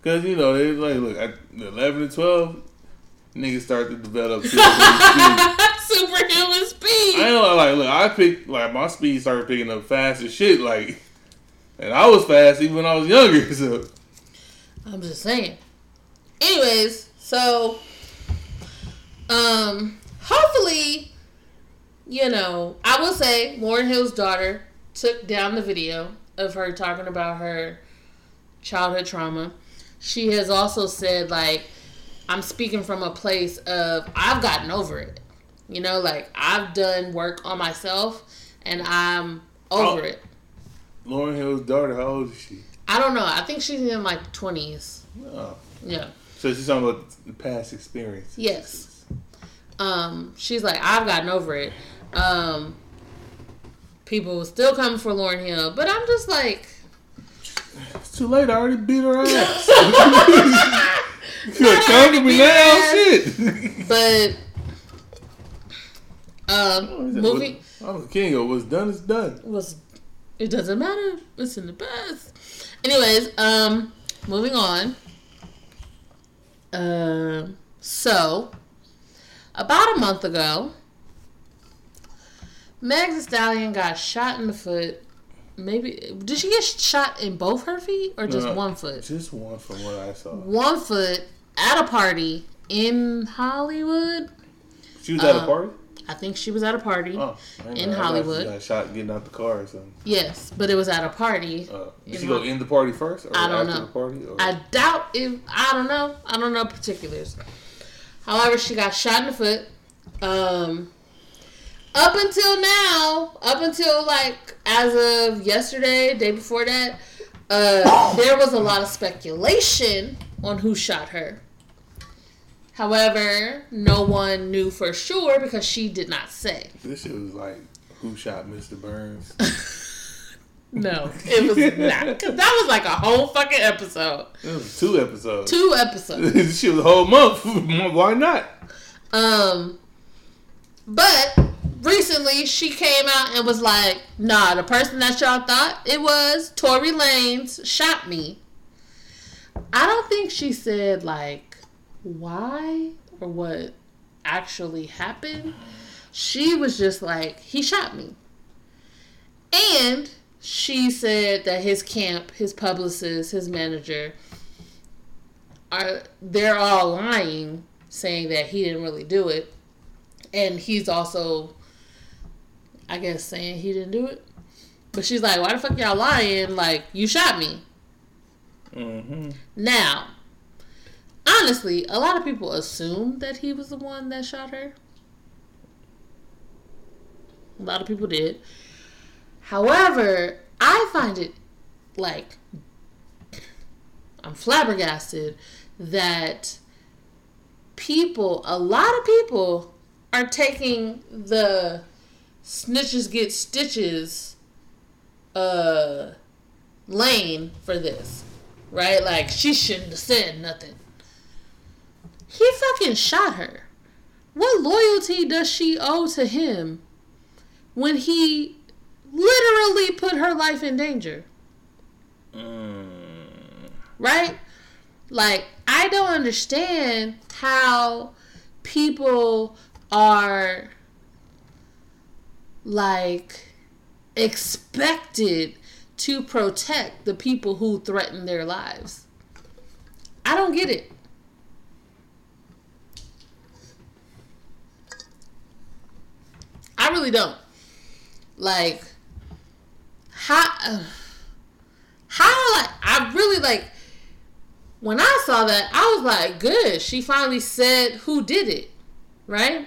Cause you know they like look at eleven and twelve, niggas start to develop. Superhuman speed. I know, like, look, I picked, like, my speed started picking up fast as shit, like, and I was fast even when I was younger, so. I'm just saying. Anyways, so, um, hopefully, you know, I will say Lauryn Hill's daughter took down the video of her talking about her childhood trauma. She has also said, like, I'm speaking from a place of, I've gotten over it. You know, like, I've done work on myself, and I'm over oh, it. Lauryn Hill's daughter, how old is she? I don't know. I think she's in, like, twenties. Oh. Yeah. So she's talking about the past experiences. Yes. Um, she's like, I've gotten over it. Um, people still coming for Lauryn Hill, but I'm just like... It's too late. I already beat her ass. You're coming to me now? Shit. But... Um, movie. I was a king of what's done is done. What's it doesn't matter. It's in the past. Anyways, um, moving on. Um, uh, so about a month ago, Meg Thee Stallion got shot in the foot. Maybe did she get shot in both her feet or just no, one foot? Just one, from what I saw. One foot at a party in Hollywood. She was at um, a party? I think she was at a party oh, in I Hollywood. She got shot getting out the car or something. Yes, but it was at a party. Uh, did she go in the party first? Or I don't after know. The party, or? I doubt if... I don't know. I don't know particulars. However, she got shot in the foot. Um, up until now, up until like as of yesterday, day before that, uh, there was a lot of speculation on who shot her. However, no one knew for sure because she did not say. This shit was like, who shot Mister Burns? No, it was not. Because that was like a whole fucking episode. It was two episodes. Two episodes. This shit was a whole month. Why not? Um, But recently she came out and was like, nah, the person that y'all thought it was, Tory Lanez, shot me. I don't think she said like, why or what actually happened, she was just like, he shot me. And she said that his camp, his publicist, his manager, are they're all lying, saying that he didn't really do it. And he's also, I guess, saying he didn't do it. But she's like, why the fuck y'all lying? Like, you shot me. Mm-hmm. Now, honestly, a lot of people assumed that he was the one that shot her. A lot of people did. However, I find it, like, I'm flabbergasted that people, a lot of people are taking the snitches get stitches uh, lane for this, right? Like, she shouldn't have said nothing. He fucking shot her. What loyalty does she owe to him when he literally put her life in danger? Mm. Right? Like, I don't understand how people are, like, expected to protect the people who threaten their lives. I don't get it. I really don't. Like, how, uh, how, like, I really, like, when I saw that, I was like, good, she finally said who did it, right?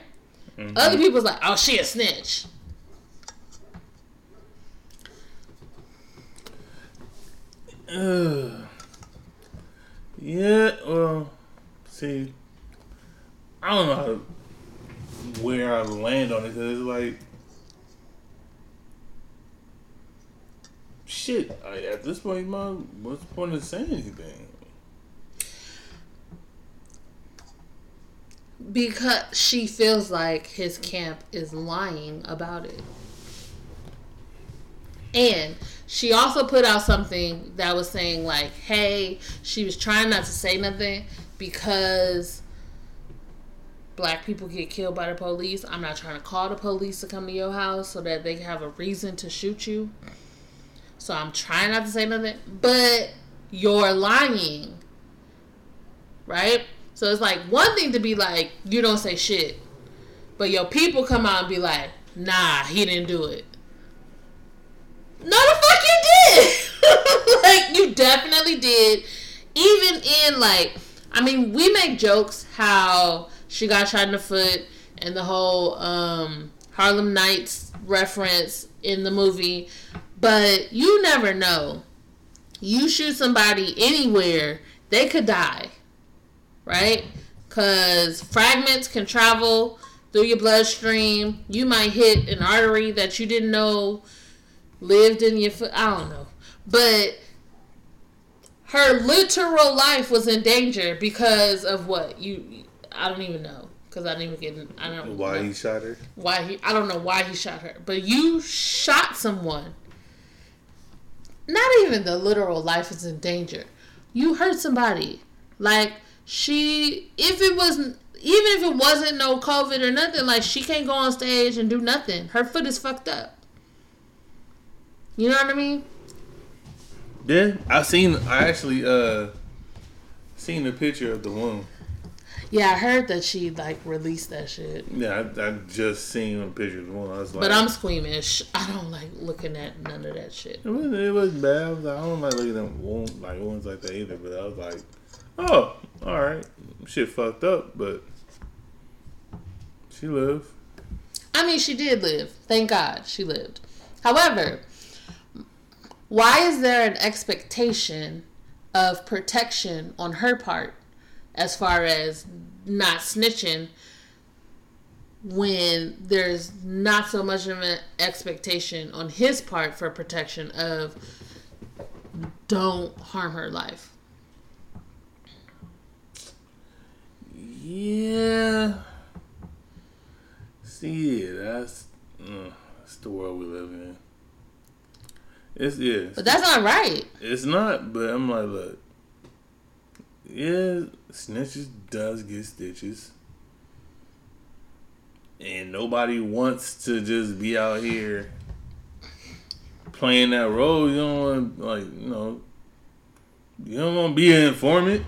Mm-hmm. Other people's like, oh, she a snitch. Uh, yeah, well, see, I don't know how, where I land on it, because it's like, shit, I, at this point, Mom, what's the point of saying anything? Because she feels like his camp is lying about it. And she also put out something that was saying, like, hey, she was trying not to say nothing because black people get killed by the police. I'm not trying to call the police to come to your house so that they can have a reason to shoot you. So I'm trying not to say nothing, but you're lying, right? So it's like one thing to be like, you don't say shit, but your people come out and be like, nah, he didn't do it. No, the fuck you did. Like, you definitely did. Even in, like, I mean, we make jokes how she got shot in the foot and the whole um, Harlem Nights reference in the movie. But you never know. You shoot somebody anywhere, they could die. Right? Because fragments can travel through your bloodstream. You might hit an artery that you didn't know lived in your foot. I don't know. But her literal life was in danger because of what? You. I don't even know. Because I didn't even get... I don't why know. He shot her? Why he... I don't know why he shot her. But you shot someone. Not even the literal life is in danger. You hurt somebody. Like, she... If it wasn't... Even if it wasn't no COVID or nothing, like, she can't go on stage and do nothing. Her foot is fucked up. You know what I mean? Yeah. I seen... I actually, uh... seen the picture of the wound. Yeah, I heard that she, like, released that shit. Yeah, I, I just seen the pictures. One, I was like, but I'm squeamish. I don't like looking at none of that shit. It wasn't, it wasn't bad. I, was like, I don't like looking at wounds, like, wounds like that either. But I was like, oh, all right, shit fucked up, but she lived. I mean, she did live. Thank God she lived. However, why is there an expectation of protection on her part? As far as not snitching, when there's not so much of an expectation on his part for protection of don't harm her life. Yeah. See, yeah, that's, uh, that's the world we live in. It's yeah. But that's not right. It's not, but I'm like, look. Yeah, snitches does get stitches. and nobody wants to just be out here playing that role. You don't want, like, you know, you don't want to be an informant.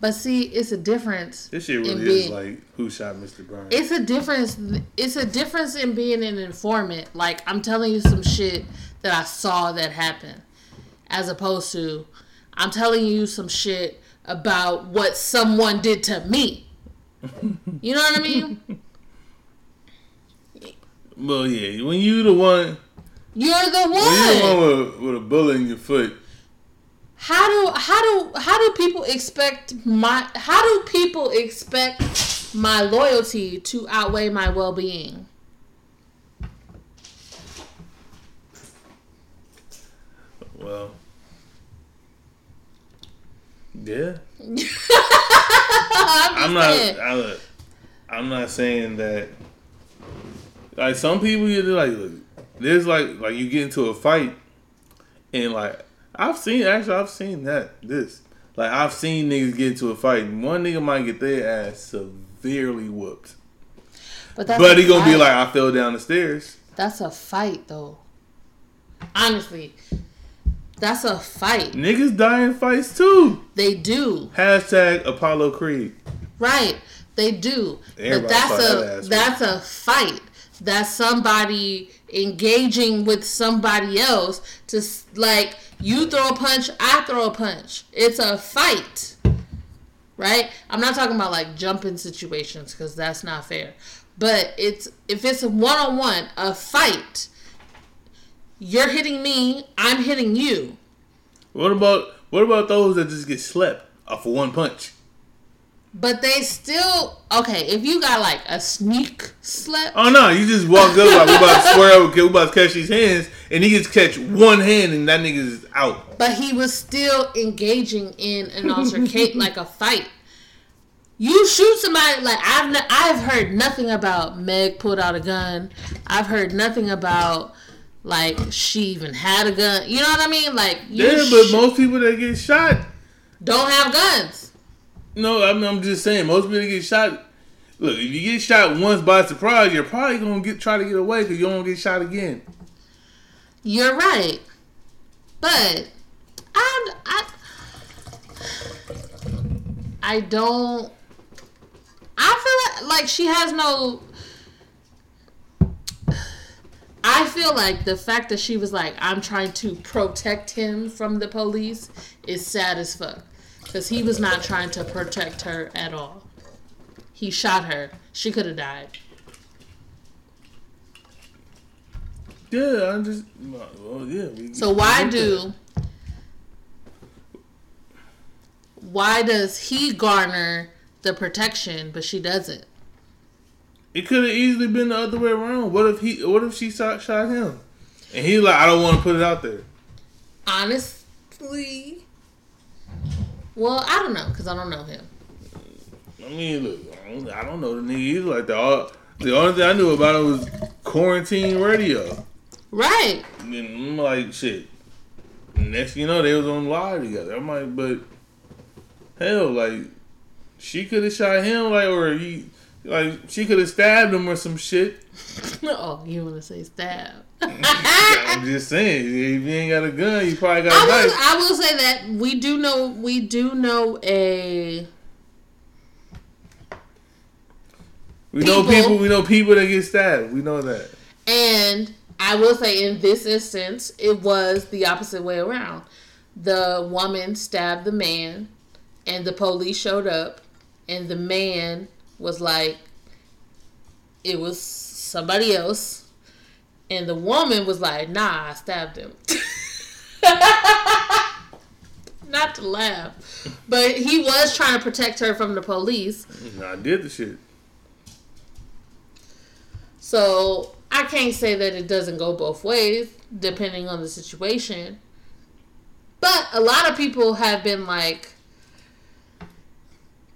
But see, it's a difference. This shit really being, is like Who Shot Mister Burns. It's a difference. It's a difference in being an informant. Like, I'm telling you some shit that I saw that happen, as opposed to I'm telling you some shit about what someone did to me. You know what I mean? Well, yeah. When you the one, you're the one. When you're the one with, with a bullet in your foot. How do how do how do people expect my how do people expect my loyalty to outweigh my well-being? Well, yeah. I'm, I'm not. I look, I'm not saying that. Like, some people, you like. Look, there's like like you get into a fight, and like. I've seen, actually, I've seen that, this. Like, I've seen niggas get into a fight. One nigga might get their ass severely whooped. But, that's but he gonna fight. Be like, I fell down the stairs. That's a fight, though. Honestly. That's a fight. Niggas die in fights, too. They do. Hashtag Apollo Creed. Right. They do. Everybody but that's a, that that's a fight. That's somebody engaging with somebody else to, like... You throw a punch, I throw a punch. It's a fight, right? I'm not talking about like jumping situations because that's not fair. But it's if it's a one-on-one, a fight. You're hitting me, I'm hitting you. What about what about those that just get slept off of one punch? But they still okay. If you got like a sneak slap. Oh no! You just walk up like we about to square up, we about to catch these hands, and he gets catch one hand, and that nigga's out. But he was still engaging in an altercation, like a fight. You shoot somebody like I've n- I've heard nothing about Meg pulled out a gun. I've heard nothing about like she even had a gun. You know what I mean? Like yeah, but sh- most people that get shot don't have guns. No, I mean, I'm just saying, most people get shot. Look, if you get shot once by surprise, you're probably going to get try to get away because you don't get shot again. You're right. But, I, I, I don't, I feel like, like she has no, I feel like the fact that she was like, I'm trying to protect him from the police is sad as fuck. Because he was not trying to protect her at all. He shot her. She could have died. Yeah, I'm just... Well, yeah. We, so why do... That. Why does he garner the protection, but she doesn't? It could have easily been the other way around. What if he? What if she shot, shot him? And he's like, I don't want to put it out there. Honestly... Well, I don't know, because I don't know him. I mean, look, I don't know the nigga either. Like, the, all, the only thing I knew about him was quarantine radio. Right. And I'm like, shit. Next thing you know, they was on live together. I'm like, but, hell, like, she could have shot him, like, or he, like, she could have stabbed him or some shit. Oh, you want to say stab. I'm just saying, if you ain't got a gun, you probably got a knife. I will say that we do know, we do know a. We people, know people. We know people that get stabbed. We know that. And I will say, in this instance, it was the opposite way around. The woman stabbed the man, and the police showed up, and the man was like, "It was somebody else." And the woman was like, nah, I stabbed him. Not to laugh. But he was trying to protect her from the police. I did the shit. So, I can't say that it doesn't go both ways, depending on the situation. But a lot of people have been like,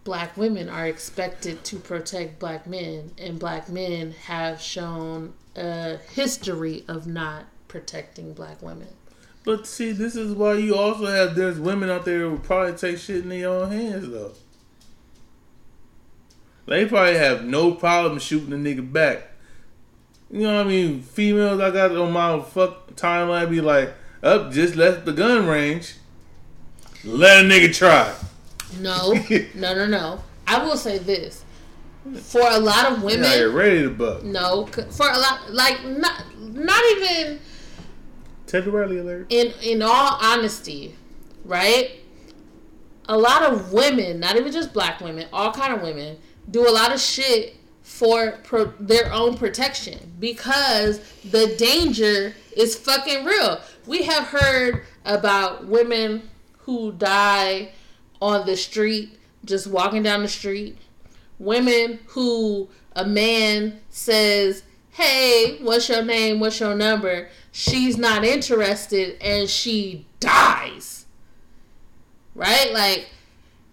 black women are expected to protect black men. And black men have shown... a history of not protecting black women. But see, this is why you also have there's women out there who probably take shit in their own hands though. They probably have no problem shooting the nigga back. You know what I mean? Females I got on my fuck timeline be like, up, oh, just left the gun range. Let a nigga try. No, no, no, no. I will say this. For a lot of women... Yeah, you're ready to buck. No. For a lot... Like, not not even... Temporarily alert. In, in all honesty, right? A lot of women, not even just black women, all kind of women, do a lot of shit for pro- their own protection because the danger is fucking real. We have heard about women who die on the street, just walking down the street. Women who a man says, hey, what's your name? What's your number? She's not interested and she dies. Right? Like,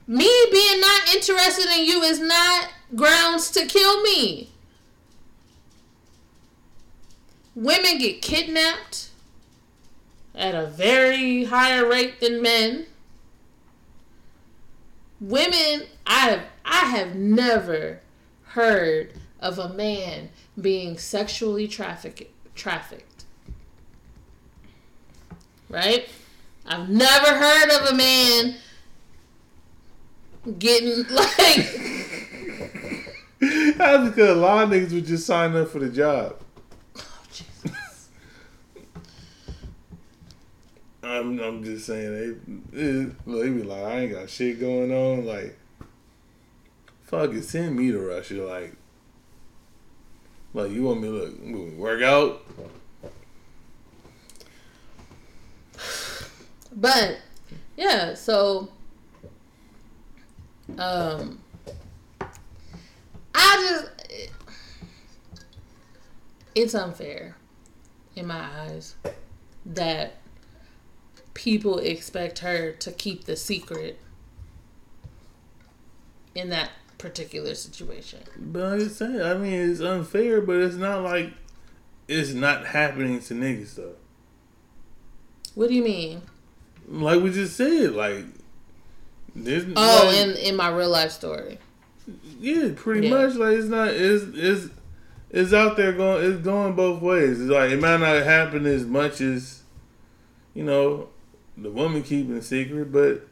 me being not interested in you is not grounds to kill me. Women get kidnapped at a very higher rate than men. Women, I I have never heard of a man being sexually trafficked. trafficked. Right? I've never heard of a man getting, like... That's because a lot of niggas would just sign up for the job. Oh, Jesus. I'm I'm just saying, they, it, they be like, I ain't got shit going on. Like, fuck it, send me to Russia. Like, like you want me to look, work out? But, yeah, so... Um... I just, it's unfair in my eyes that people expect her to keep the secret in that particular situation. But like I said, I mean, it's unfair, but it's not like it's not happening to niggas, though. What do you mean? Like we just said, like... There's, oh, like, in, in my real life story. Yeah, pretty yeah. much. Like it's not. It's it's it's out there going. It's going both ways. It's like it might not happen as much as, you know, the woman keeping the secret. But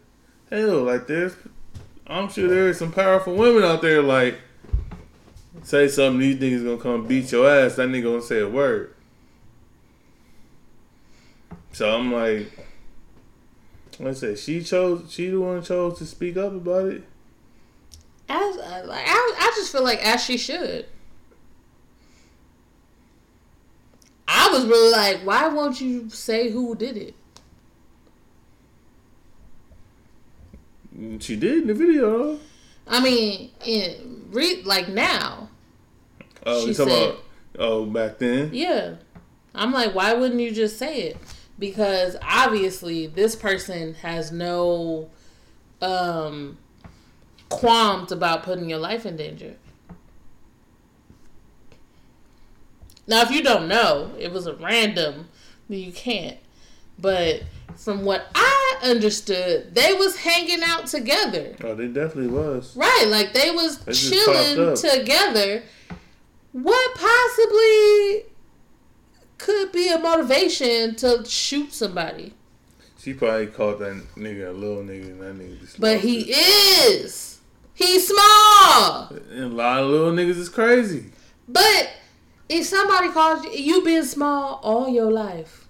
hell, like there's, I'm sure there's some powerful women out there. Like say something, these niggas gonna come beat your ass. That nigga gonna say a word. So I'm like, like I said, she chose. She the one chose to speak up about it. As I, like, I, I just feel like as she should. I was really like, why won't you say who did it? She did in the video. I mean, in re- like now. Oh, you talking about oh back then? Yeah, I'm like, why wouldn't you just say it? Because obviously, this person has no. Um, qualms about putting your life in danger. Now, if you don't know, it was a random, then you can't. But from what I understood, they was hanging out together. Oh, they definitely was. Right, like they was they chilling together. What possibly could be a motivation to shoot somebody? She probably called that nigga a little nigga, and that nigga just. But he it. is. He's small. And a lot of little niggas is crazy. But if somebody calls you, you been small all your life.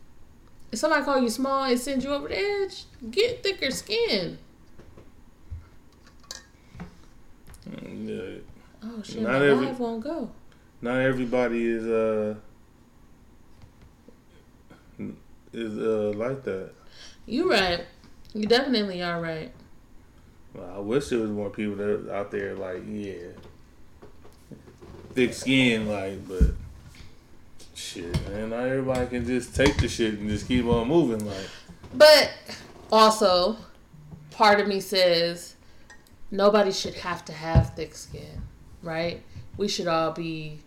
If somebody calls you small and sends you over the edge, get thicker skin. Yeah. Oh, shit. Not my every, life won't go. Not everybody is, uh, is, uh, like that. You right. You definitely are right. Well, I wish there was more people that out there like, yeah, thick skin, like, but shit, man, not everybody can just take the shit and just keep on moving, like. But also, part of me says nobody should have to have thick skin, right? We should all be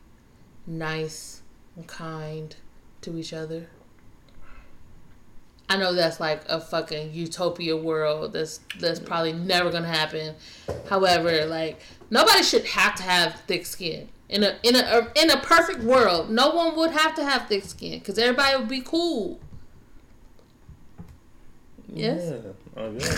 nice and kind to each other. I know that's like a fucking utopia world that's that's probably never gonna happen. However, like, nobody should have to have thick skin. In a in a in a perfect world, no one would have to have thick skin because everybody would be cool. Yes. Yeah. Oh yeah.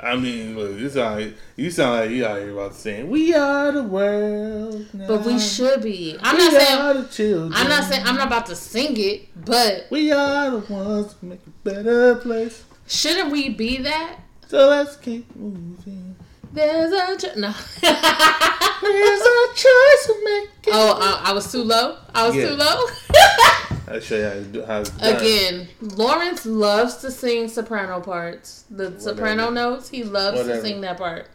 I mean, look, you sound like you sound like you out here about saying we are the world now. But we should be. I'm we not saying are the children. I'm not saying I'm not about to sing it, but we are the ones to make a better place. Shouldn't we be that? So let's keep moving. There's a cho- no. There's a choice to make. It oh, I, I was too low. I was yeah. too low. I'll show you how to do how it's done. Again, Lawrence loves to sing soprano parts. The Whatever. soprano notes, he loves Whatever. to sing that part.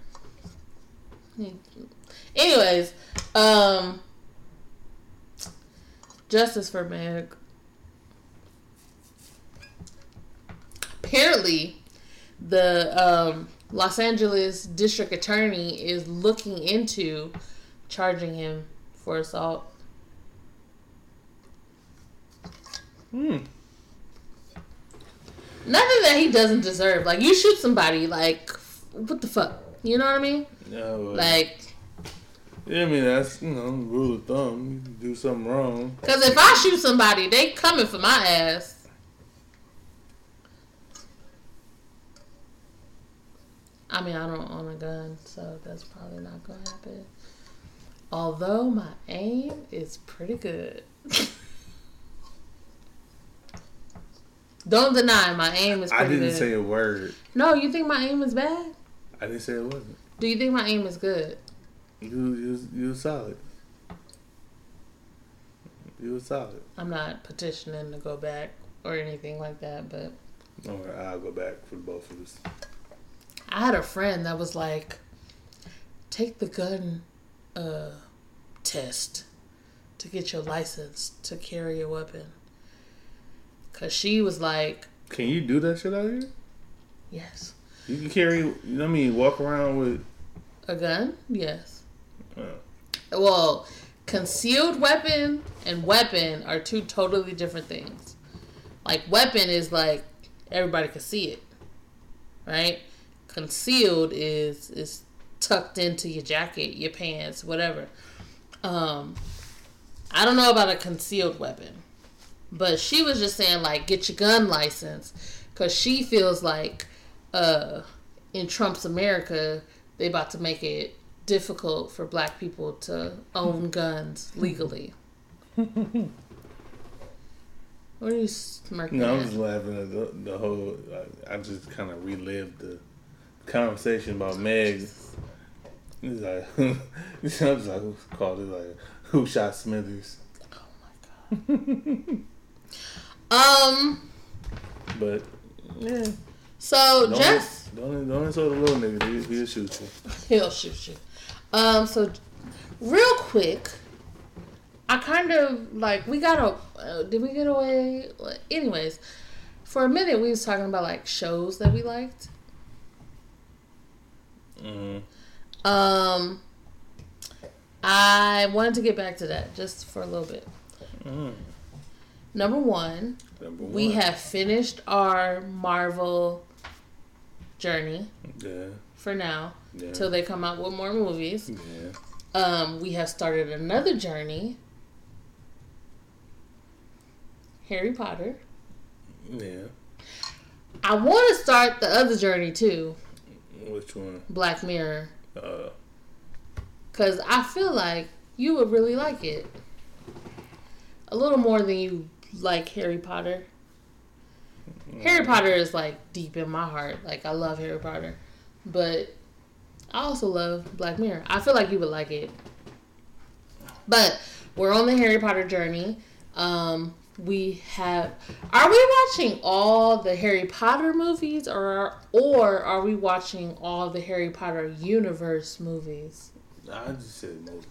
Anyways, um, justice for Meg. Apparently, the um, Los Angeles District Attorney is looking into charging him for assault. Hmm. Nothing that he doesn't deserve. Like, you shoot somebody, like, what the fuck? You know what I mean? Yeah, well, like. Yeah, I mean, that's, you know, rule of thumb. You do something wrong. Because if I shoot somebody, they coming for my ass. I mean, I don't own a gun, so that's probably not going to happen. Although my aim is pretty good. Don't deny my aim is pretty good. I didn't good. say a word. No, you think my aim is bad? I didn't say it wasn't. Do you think my aim is good? You you you solid. You were solid. I'm not petitioning to go back or anything like that, but... All right, I'll go back for both of us. I had a friend that was like, take the gun uh, test to get your license to carry a weapon. Because she was like... Can you do that shit out here? Yes. You can carry... You know what I mean? Walk around with... A gun? Yes. Oh. Well, concealed weapon and weapon are two totally different things. Like, weapon is like, everybody can see it. Right? Concealed is is tucked into your jacket, your pants, whatever. Um, I don't know about a concealed weapon. But she was just saying, like, get your gun license. Because she feels like uh, in Trump's America, they about to make it difficult for black people to own guns legally. What are you smirking No, at? I'm just laughing at the, the whole... I, I just kind of relived the conversation about Meg. He's like... I'm just like, who's called it? Like, who shot Smithers? Oh, my God. Um, but yeah. So don't, just don't don't insult a little nigga. He, he'll shoot you. He'll shoot you. Um. So real quick, I kind of like we got a. Uh, did we get away? Anyways, for a minute we was talking about like shows that we liked. Mm. Um. I wanted to get back to that just for a little bit. Mm. Number one, Number one, we have finished our Marvel journey yeah. for now yeah. till they come out with more movies. Yeah. Um, we have started another journey, Harry Potter. Yeah. I want to start the other journey too. Which one? Black Mirror. Uh. Because I feel like you would really like it. A little more than you like Harry Potter. Mm. Harry Potter is like deep in my heart. Like I love Harry Potter, but I also love Black Mirror. I feel like you would like it. But we're on the Harry Potter journey. Um, we have. Are we watching all the Harry Potter movies, or or are we watching all the Harry Potter universe movies? I just said movies.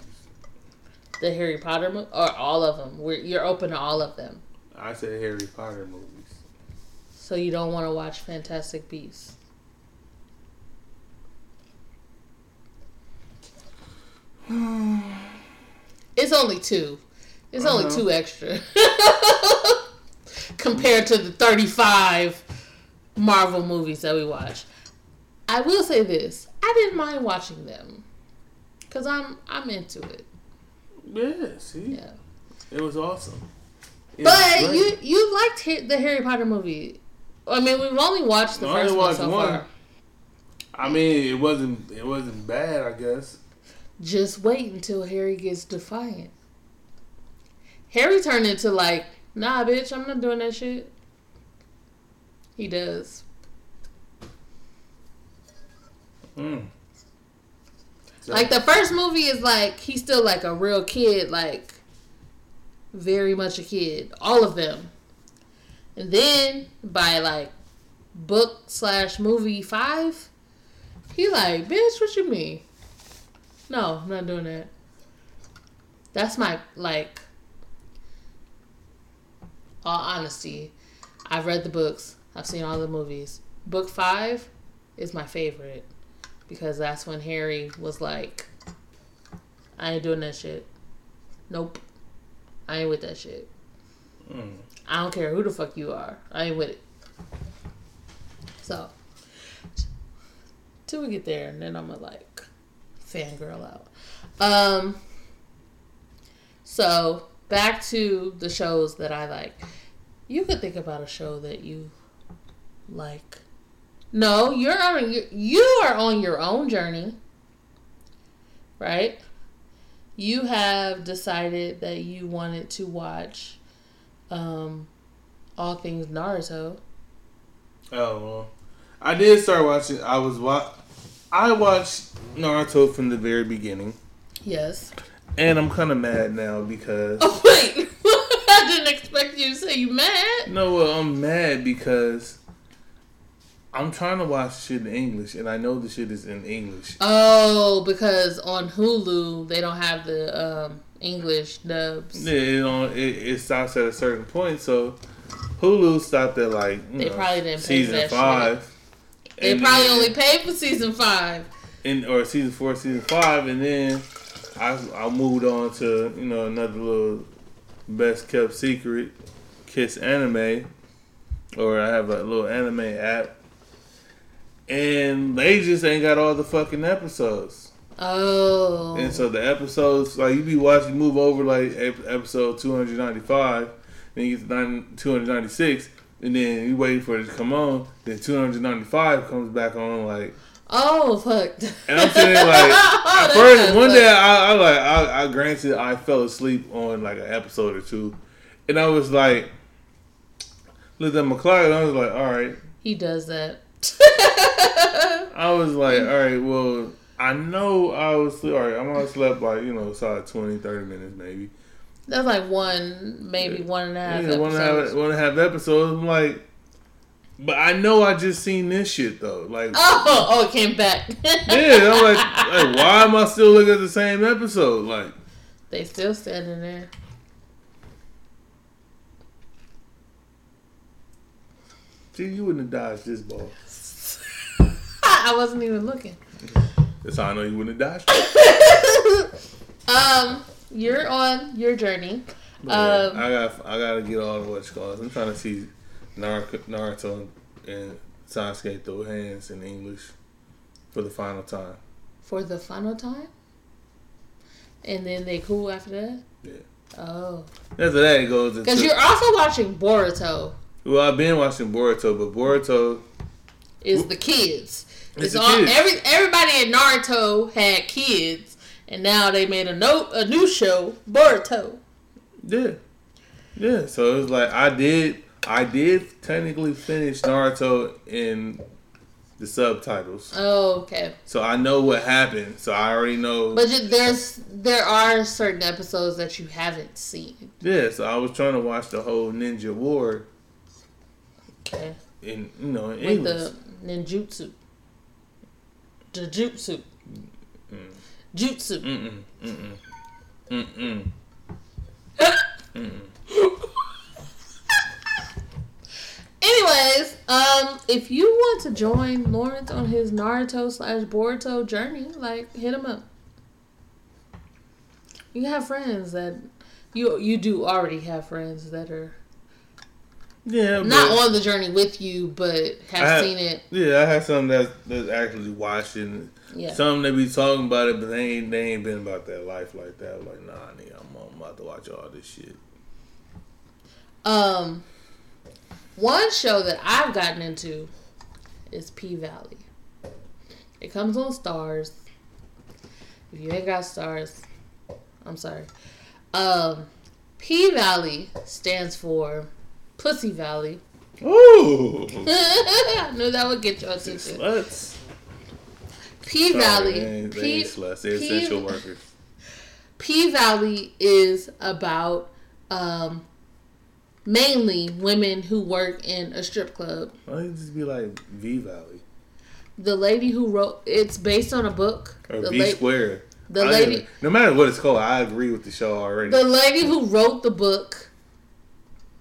The Harry Potter movie? Or all of them? We're, you're open to all of them. I said Harry Potter movies. So you don't want to watch Fantastic Beasts? It's only two. It's uh-huh. only two extra. Because compared to the thirty-five Marvel movies that we watch. I will say this. I didn't mind watching them. Because I'm I'm into it. Yeah, see? Yeah. It was awesome. It but was you you liked the Harry Potter movie. I mean, we've only watched the I first watched one so one. far. I mean, it wasn't it wasn't bad, I guess. Just wait until Harry gets defiant. Harry turned into like, nah, bitch, I'm not doing that shit. He does. Mm. So. Like, the first movie is like, he's still like a real kid, like, very much a kid. All of them. And then, by like, book slash movie five, he like, bitch, what you mean? No, I'm not doing that. That's my, like, all honesty. I've read the books. I've seen all the movies. Book five is my favorite. Because that's when Harry was like, I ain't doing that shit. Nope. I ain't with that shit. Mm. I don't care who the fuck you are. I ain't with it. So, till we get there, and then I'm gonna like fangirl out. Um. So back to the shows that I like. You could think about a show that you like. No, you're on your, you are on your own journey, right? You have decided that you wanted to watch, um, all things Naruto. Oh, well, I did start watching. I was wa- I watched Naruto from the very beginning. Yes. And I'm kind of mad now because. Oh wait! I didn't expect you to say you mad. No, well, I'm mad because I'm trying to watch shit in English, and I know the shit is in English. Oh, because on Hulu they don't have the um, English dubs. Yeah, it, don't, it, it stops at a certain point, so Hulu stopped at like you they know, probably didn't pay season for that five. Shit. They probably then, only paid for season five, and or season four, season five, and then I I moved on to you know another little best kept secret, Kiss Anime, or I have a little anime app. And they just ain't got all the fucking episodes. Oh. And so the episodes, like, you be watching, move over, like, episode two hundred ninety-five, then you get to two hundred ninety-six, and then you wait for it to come on, then two hundred ninety-five comes back on, like... Oh, fuck. And I'm saying, like, oh, at first, one day, I, I like, I, I granted, I fell asleep on, like, an episode or two, and I was like, looked at my clock, and I was like, all right. He does that. I was like, all right, well, I know I was sleep. All right, I'm gonna slept like you know, solid twenty, thirty minutes maybe. That's like one, maybe yeah. one and a half. Yeah, one and a half, one and a half episodes. I'm like, but I know I just seen this shit though. Like, oh, oh, it came back. Yeah, I'm like, like, why am I still looking at the same episode? Like, they still standing there. Gee, you wouldn't have dodged this ball. I wasn't even looking. That's how I know you wouldn't have dodged. um, you're on your journey. Um, yeah, I got I gotta get all the what's called. I'm trying to see Naruto and Sasuke throw hands in English for the final time. For the final time? And then they cool after that? Yeah. Oh. After that it goes into... Because you're also watching Boruto. Well, I've been watching Boruto, but Boruto is the kids. It's, it's the all kids. Every everybody in Naruto had kids, and now they made a no a new show, Boruto. Yeah, yeah. So it was like I did I did technically finish Naruto in the subtitles. Oh, okay. So I know what happened. So I already know. But there's there are certain episodes that you haven't seen. Yeah. So I was trying to watch the whole Ninja War. Okay. In you know, in English. With the ninjutsu, jujutsu, mm. jutsu, mm mm mm mm mm. Anyways, um, if you want to join Lauryn on his Naruto slash Boruto journey, like hit him up. You have friends that you you do already have friends that are Yeah, not on the journey with you, but have, have seen it. Yeah, I have some that's, that's actually watching. Yeah, some they be talking about it, but they ain't they ain't been about that life like that. Like, nah, nigga, I'm, I'm about to watch all this shit. Um, one show that I've gotten into is P-Valley. It comes on Stars. If you ain't got Stars, I'm sorry. Um, P-Valley stands for Pussy Valley. Ooh. I knew that would get your attention. Sluts. P-Valley. P- sluts. They're P- essential workers. P-Valley is about um, mainly women who work in a strip club. Why don't you just be like V-Valley? The lady who wrote... It's based on a book. Or V-Square. The I lady... Even, no matter what it's called, I agree with the show already. The lady who wrote the book...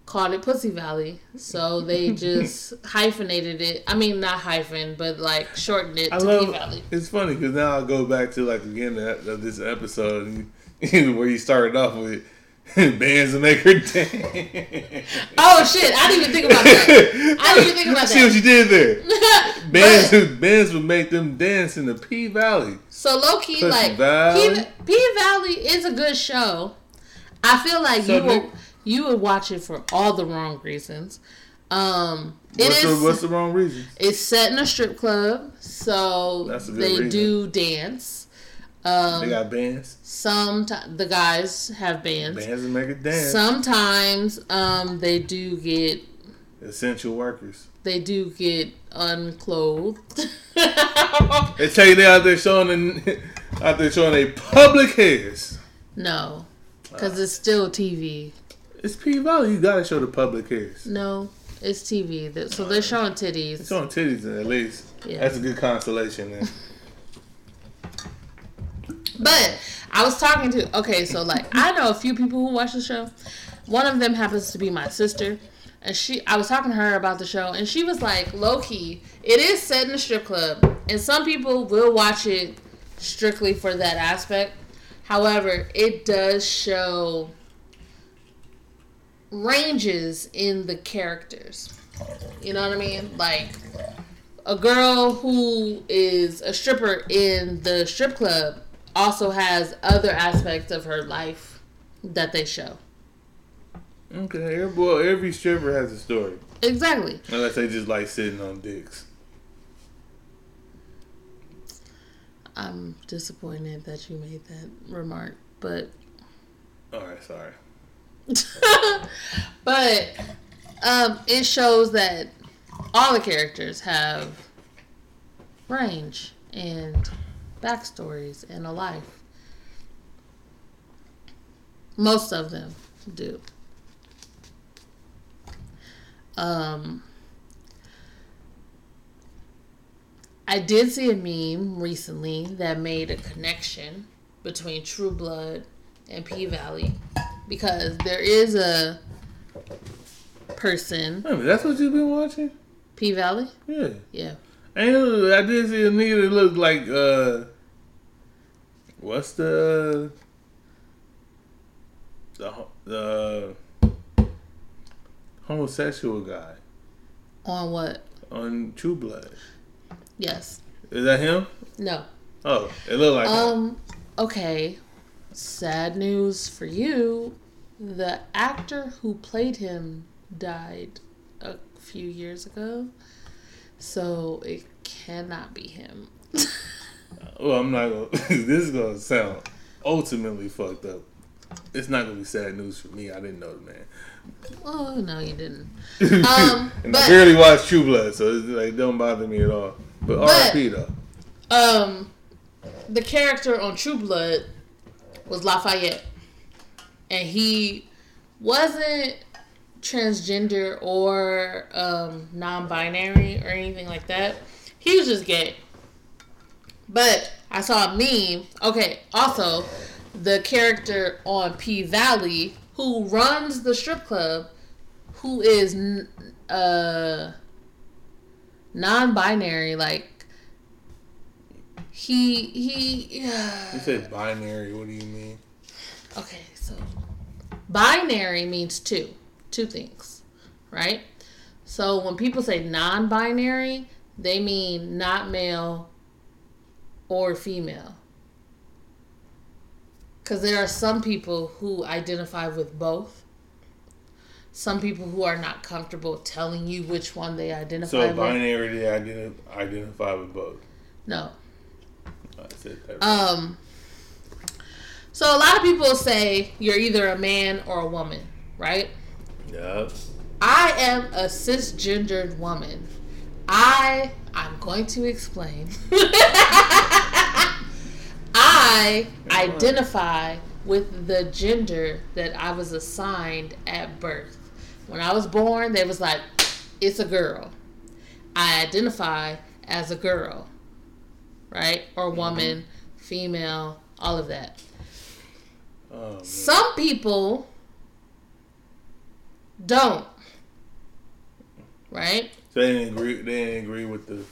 called it Pussy Valley, so they just hyphenated it. I mean, not hyphen, but like shortened it I to love, P Valley. It's funny because now I go back to like again that, that this episode where you started off with bands to make her dance. Oh shit! I didn't even think about that. I didn't even think about that. See what you did there. Bands, but, bands would make them dance in the P Valley. So low key, Pussy like Valley. P, P Valley is a good show. I feel like so you will. They, You would watch it for all the wrong reasons. Um, it what's, is, the, what's the wrong reasons? It's set in a strip club, so they reason. do dance. Um, they got bands. Some the guys have bands. Bands that make it dance. Sometimes um, they do get essential workers. They do get unclothed. They tell you they out there showing the, out there showing their public hairs. No, because uh. it's still T V. It's P-Valley. You gotta show the public hairs. No, it's T V. So they're showing titties. They're showing titties at least. Yeah. That's a good consolation then. But I was talking to... Okay, so like I know a few people who watch the show. One of them happens to be my sister. And she, I was talking to her about the show. And she was like, low-key, it is set in a strip club. And some people will watch it strictly for that aspect. However, it does show... ranges in the characters. You know what I mean? Like a girl who is a stripper in the strip club also has other aspects of her life that they show. Okay, every, well, every stripper has a story. Exactly. Unless they just like sitting on dicks. I'm disappointed that you made that remark, but... Alright, sorry. But um, it shows that all the characters have range and backstories and a life. Most of them do. Um, I did see a meme recently that made a connection between True Blood and P-Valley. Because there is a person. Wait a minute, that's what you've been watching? P-Valley? Yeah. Yeah. And I did see a nigga that looked like, uh, what's the, the, the homosexual guy? On what? On True Blood. Yes. Is that him? No. Oh, it looked like Um, that. Okay. Sad news for you. The actor who played him died a few years ago. So it cannot be him. Well, I'm not going to... This is going to sound ultimately fucked up. It's not going to be sad news for me. I didn't know the man. Oh, no, you didn't. um, and but, I barely watched True Blood, so it like, don't bother me at all. But, but R I P though. Um, the character on True Blood... was Lafayette. And he wasn't transgender or um, non-binary or anything like that. He was just gay. But I saw a meme. Okay, also, the character on P-Valley who runs the strip club, who is uh, non-binary, like, He, he, yeah. You said binary, what do you mean? Okay, so binary means two, two things, right? So when people say non-binary, they mean not male or female. Because there are some people who identify with both. Some people who are not comfortable telling you which one they identify so with. So binary, they identify, identify with both? No. I said that right. Um, so a lot of people say you're either a man or a woman, right? Yep. I am a cisgendered woman. I, I'm going to explain. I identify with the gender that I was assigned at birth. When I was born, they was like, it's a girl. I identify as a girl, right? Or woman, mm-hmm. female, all of that. Oh, some people don't, right? So they didn't agree, they didn't agree with the...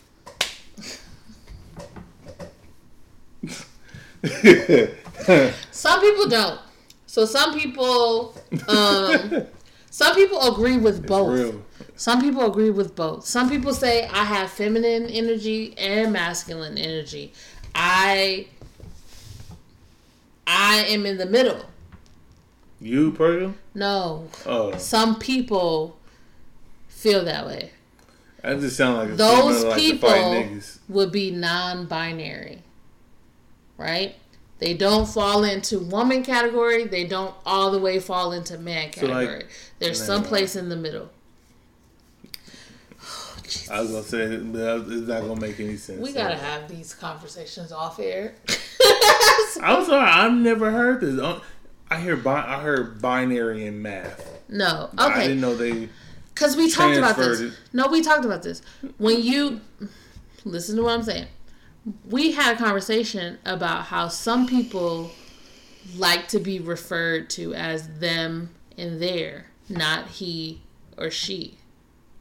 Some people don't. So some people, um, some people agree with both. Some people agree with both. Some people say I have feminine energy and masculine energy. I, I am in the middle. You person? No. Oh. Some people feel that way. I just sound like a those like people to fight niggas. Would be non-binary. Right? They don't fall into woman category. They don't all the way fall into man category. So like, there's someplace in the middle. Oh, I was going to say, it's not going to make any sense. We got to have these conversations off air. I'm sorry. I've never heard this. I hear bi- I heard binary in math. No. Okay. I didn't know they Because we talked about this. It. No, we talked about this. When you... Listen to what I'm saying. We had a conversation about how some people like to be referred to as them and their, not he or she,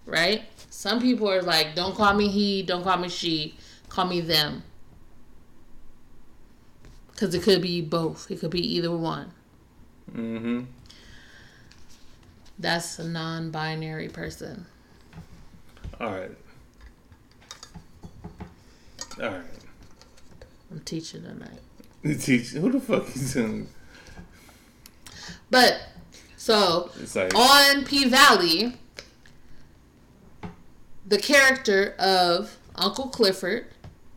right? Some people are like, don't call me he, don't call me she, call me them. Because it could be both. It could be either one. Mm-hmm. That's a non-binary person. All right. All right. I'm teaching tonight. You teach? Who the fuck is doing? But so like, on P-Valley, the character of Uncle Clifford,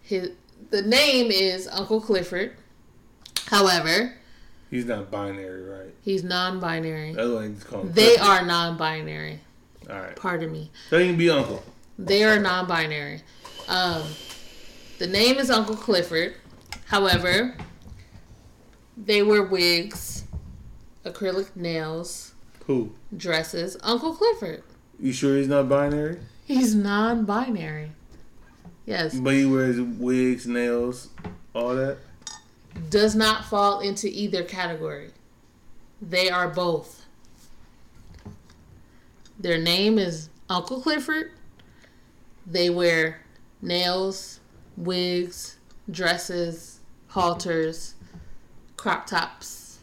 his the name is Uncle Clifford. However, he's not binary, right? He's non-binary. That's what he's called. They Clifford. Are non-binary. All right. Pardon me. So he can be Uncle. They are non-binary. Um. The name is Uncle Clifford. However, they wear wigs, acrylic nails. Who? Dresses. Uncle Clifford. You sure he's not binary? He's non-binary. Yes. But he wears wigs, nails, all that? Does not fall into either category. They are both. Their name is Uncle Clifford. They wear nails, wigs, dresses, halters, crop tops.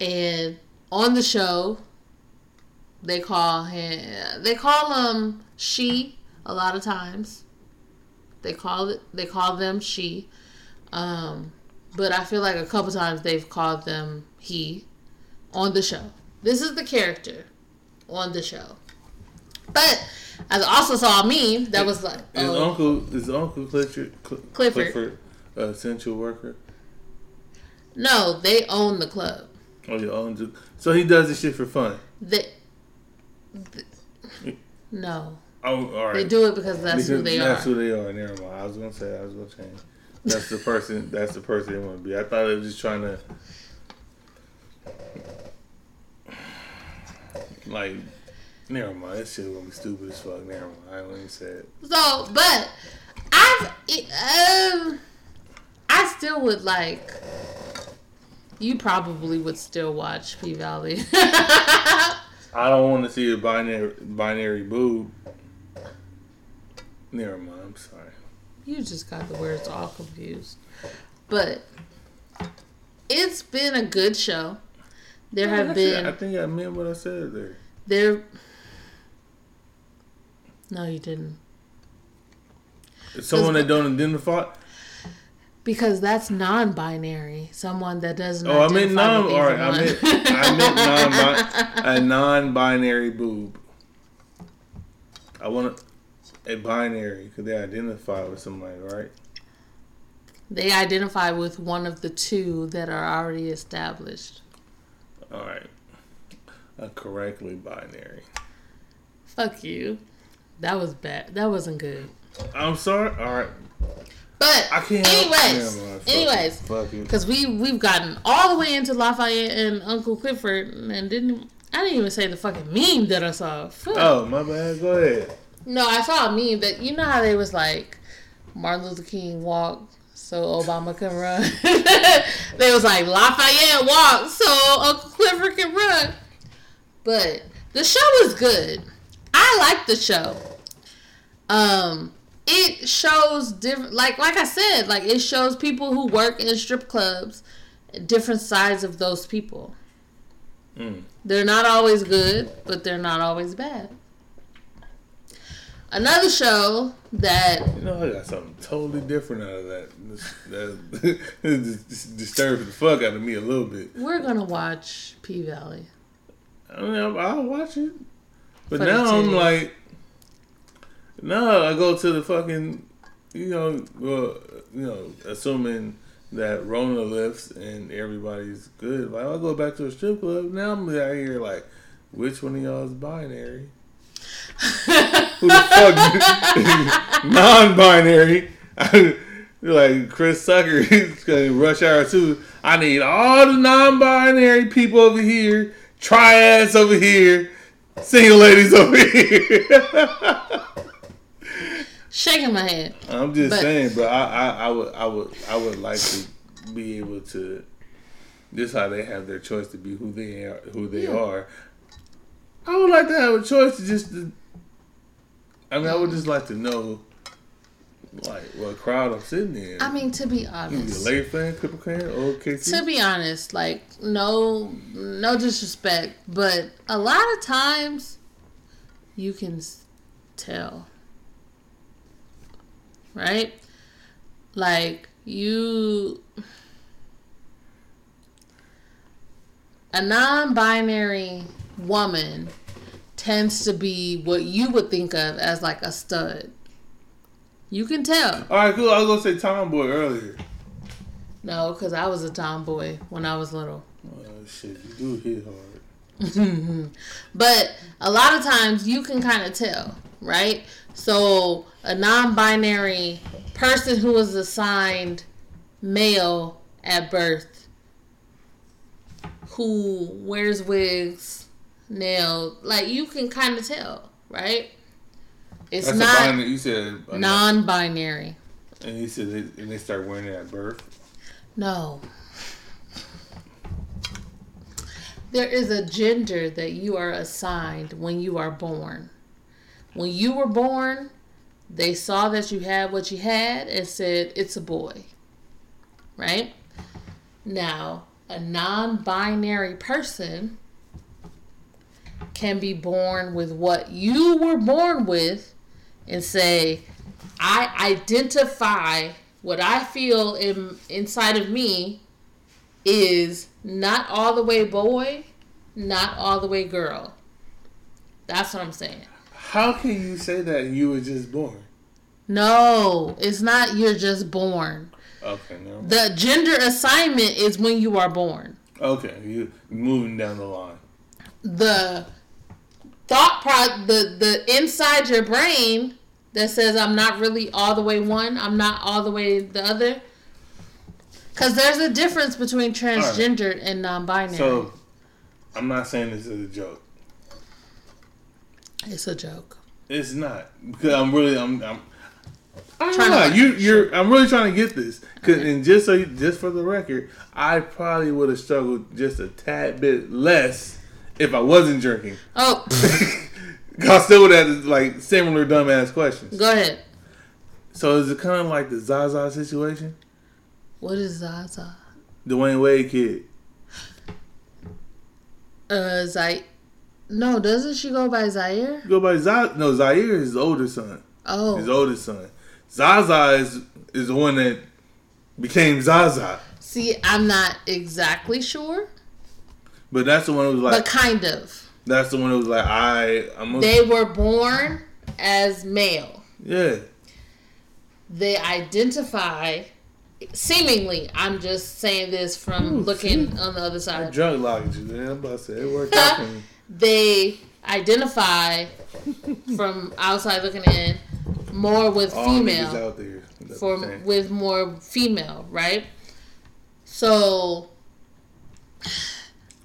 And on the show, they call him, they call him she a lot of times. They call it, they call them she. Um, but I feel like a couple times they've called them he on the show. This is the character on the show. But I also saw a meme that was like, oh. Is Uncle is Uncle Clifford, Cl- Clifford Clifford a essential worker? No, they own the club. Oh, you own the... So he does this shit for fun? They, they, no. Oh, all right. They do it because that's because who they that's are. That's who they are. Never mind. I was gonna say. I was gonna change. That's the person. That's the person they want to be. I thought they were just trying to, like. Never mind, this shit gonna be stupid as fuck. Never mind, I ain't even say it. So, but I've, um, I still would like. You probably would still watch P-Valley. I don't want to see a binary binary boob. Never mind, I'm sorry. You just got the words all confused, but it's been a good show. There yeah, have been. It. I think I meant what I said there. There. No, you didn't. It's someone that don't identify? Because that's non-binary. Someone that doesn't oh, identify I mean non, with either right, one. I meant, I meant non, a non-binary boob. I want a binary because they identify with somebody, right? They identify with one of the two that are already established. All right. A correctly binary. Fuck you. That was bad. That wasn't good. I'm sorry. All right. But I can't anyways, help fuck anyways, because we we've gotten all the way into Lafayette and Uncle Clifford, and didn't I didn't even say the fucking meme that I saw. Fuck. Oh my bad. Go ahead. No, I saw a meme that you know how they was like Martin Luther King walked so Obama can run. They was like Lafayette walked so Uncle Clifford can run. But the show was good. I like the show. Um. It shows different, like like I said, like it shows people who work in strip clubs, different sides of those people. Mm. They're not always good, but they're not always bad. Another show that you know I got something totally different out of that. That disturbed the fuck out of me a little bit. We're gonna watch P-Valley. I mean, I'll, I'll watch it, but for now I'm like. No, I go to the fucking, you know, well, you know, assuming that Rona lifts and everybody's good. Like, I go back to a strip club. Now I'm out here like, which one of y'all is binary? Who the fuck? Non-binary. Like Chris Sucker, Rush Hour two. I need all the non-binary people over here, triads over here, single ladies over here. Shaking my head. I'm just but, saying, bro. I, I, I would, I would, I would like to be able to. This is how they have their choice to be who they are. Who they yeah. are. I would like to have a choice to just. To, I mean, I would just like to know, like, what crowd I'm sitting in. I mean, to be honest. Lay fan, Clipper Clan, O K C. To be honest, like, no, no disrespect, but a lot of times, you can tell. Right? Like, you... A non-binary woman tends to be what you would think of as, like, a stud. You can tell. All right, cool. I was going to say tomboy earlier. No, because I was a tomboy when I was little. Oh, shit. You do hit hard. But a lot of times, you can kind of tell. Right? So... A non-binary person who was assigned male at birth, who wears wigs, nails, like you can kind of tell, right? It's That's not binary, you said, uh, non-binary. And you said they, and they start wearing it at birth? No. There is a gender that you are assigned when you are born. When you were born... They saw that you had what you had and said, it's a boy. Right? Now, a non-binary person can be born with what you were born with and say, I identify what I feel in, inside of me is not all the way boy, not all the way girl. That's what I'm saying. How can you say that you were just born? No, it's not you're just born. Okay, no. The gender assignment is when you are born. Okay, you're moving down the line. The thought pro the, the inside your brain that says I'm not really all the way one, I'm not all the way the other. Because there's a difference between transgendered and non-binary. So, I'm not saying this is a joke. It's a joke. It's not because I'm really I'm I'm I don't know you you're I'm really trying to get this. Cause, okay. And just so you, just for the record, I probably would have struggled just a tad bit less if I wasn't drinking. Oh, I still would have like similar dumbass questions. Go ahead. So is it kind of like the Zaza situation? What is Zaza? Dwayne Wade kid. Uh, Zaire. No, doesn't she go by Zaire? Go by Zaire? No, Zaire is his older son. Oh. His older son. Zaza is, is the one that became Zaza. See, I'm not exactly sure. But that's the one who was like... But kind of. That's the one who was like, I... I'm a... They were born as male. Yeah. They identify... Seemingly, I'm just saying this from Ooh, looking shoot. on the other side. I'm drunk logging you, man. I'm about to say, it worked out for me. They identify from outside looking in more with All female. Out there. For, with more female, right? So,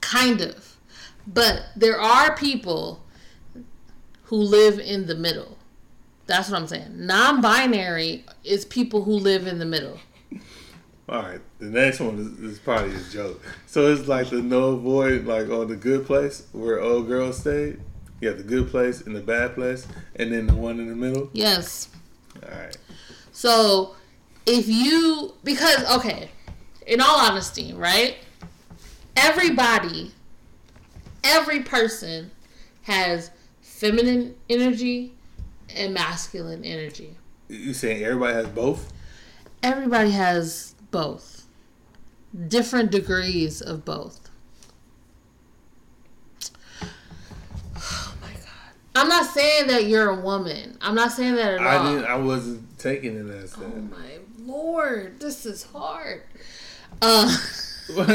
kind of. But there are people who live in the middle. That's what I'm saying. Non-binary is people who live in the middle. All right, the next one is, is probably a joke. So it's like the no void, like on The Good Place, where old girls stayed. You got The Good Place and The Bad Place, and then the one in the middle. Yes. All right. So if you, because, okay, in all honesty, right? Everybody, every person has feminine energy and masculine energy. You saying everybody has both? Everybody has both. Different degrees of both. Oh my God. I'm not saying that you're a woman. I'm not saying that at I all. Didn't, I wasn't taking it as that. Oh my Lord. This is hard. Uh,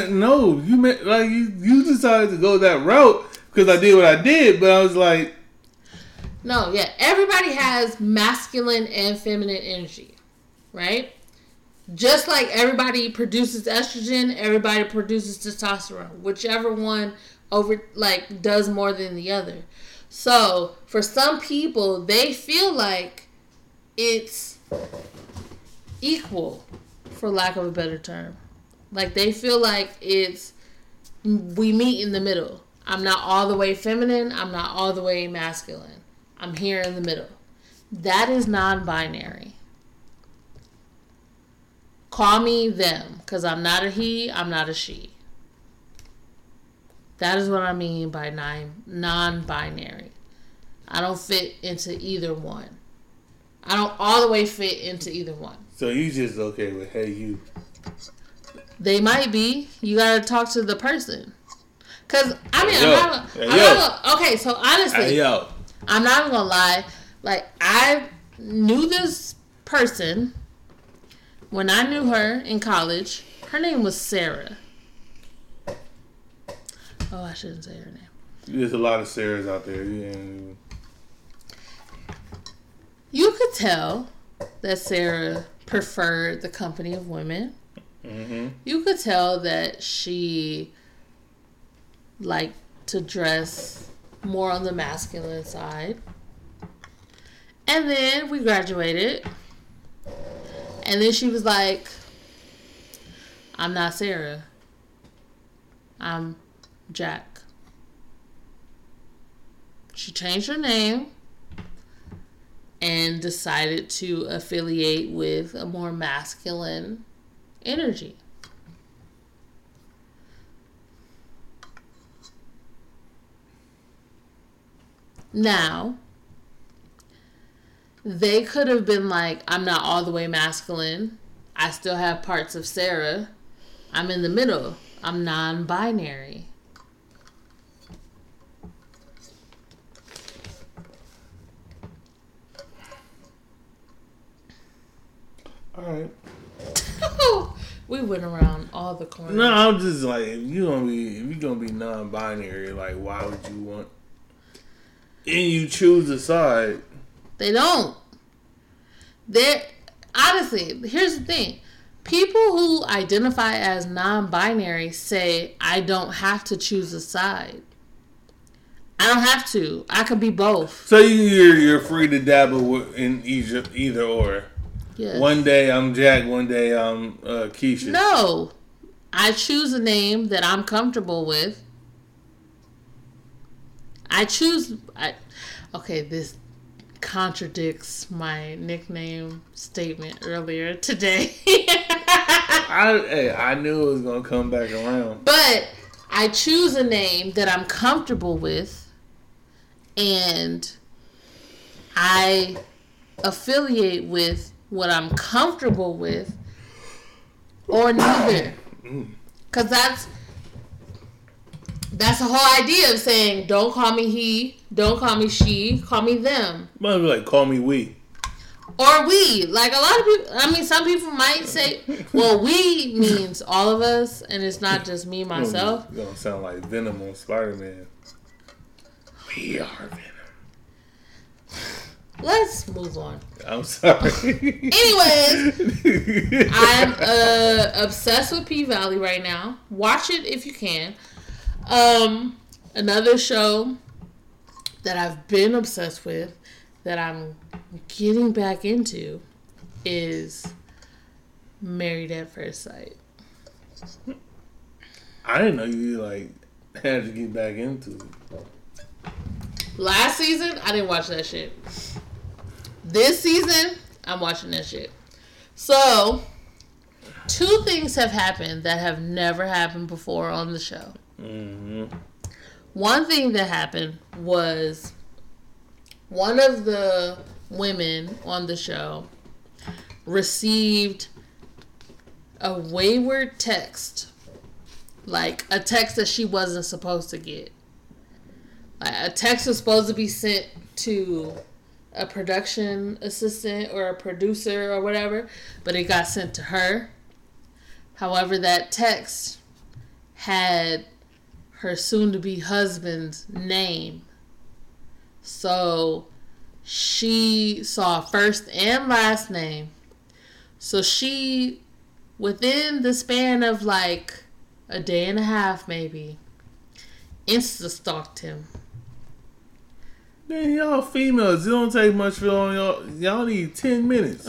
no. You meant, like you, you decided to go that route because I did what I did, but I was like... No, yeah. Everybody has masculine and feminine energy, right? Just like everybody produces estrogen, everybody produces testosterone. Whichever one over like does more than the other. So for some people, they feel like it's equal, for lack of a better term. Like they feel like it's we meet in the middle. I'm not all the way feminine. I'm not all the way masculine. I'm here in the middle. That is non-binary. Call me them, because I'm not a he, I'm not a she. That is what I mean by non-binary. I don't fit into either one. I don't all the way fit into either one. So you just okay with, hey, you. They might be. You got to talk to the person. Because, I mean, hey, I'm yo. not, hey, I'm yo. not gonna, okay, so honestly, hey, yo. I'm not going to lie. Like, I knew this person... When I knew her in college, her name was Sarah. Oh, I shouldn't say her name. There's a lot of Sarahs out there. Yeah. You could tell that Sarah preferred the company of women. Mm-hmm. You could tell that she liked to dress more on the masculine side. And then we graduated. And then she was like, I'm not Sarah. I'm Jack. She changed her name and decided to affiliate with a more masculine energy. Now... They could have been like, I'm not all the way masculine. I still have parts of Sarah. I'm in the middle. I'm non-binary. All right. We went around all the corners. No, I'm just like, if you gonna be, if you gonna be non-binary, like, why would you want? And you choose a side. They don't. They're, honestly, here's the thing. People who identify as non-binary say, I don't have to choose a side. I don't have to. I could be both. So you're, you're free to dabble in either or. Yes. One day I'm Jack, one day I'm uh, Keisha. No. I choose a name that I'm comfortable with. I choose... I, okay, this... contradicts my nickname statement earlier today. I, hey, I knew it was going to come back around. But I choose a name that I'm comfortable with and I affiliate with what I'm comfortable with or neither. Because that's that's the whole idea of saying, don't call me he, don't call me she, call me them. Might be like, call me we. Or we. Like, a lot of people, I mean, some people might say, well, we means all of us, and it's not just me, myself. You don't sound like Venom on Spider-Man. We are Venom. Let's move on. I'm sorry. Anyways, I'm uh, obsessed with P-Valley right now. Watch it if you can. Um, another show that I've been obsessed with that I'm getting back into is Married at First Sight. I didn't know you like had to get back into it. Last season, I didn't watch that shit. This season, I'm watching that shit. So, two things have happened that have never happened before on the show. Mm-hmm. One thing that happened was one of the women on the show received a wayward text. Like, a text that she wasn't supposed to get. Like, a text was supposed to be sent to a production assistant or a producer or whatever, but it got sent to her. However, that text had her soon-to-be husband's name. So she saw first and last name. So she, within the span of like a day and a half maybe, insta-stalked him. Man, y'all females, it don't take much for y'all. Y'all need ten minutes.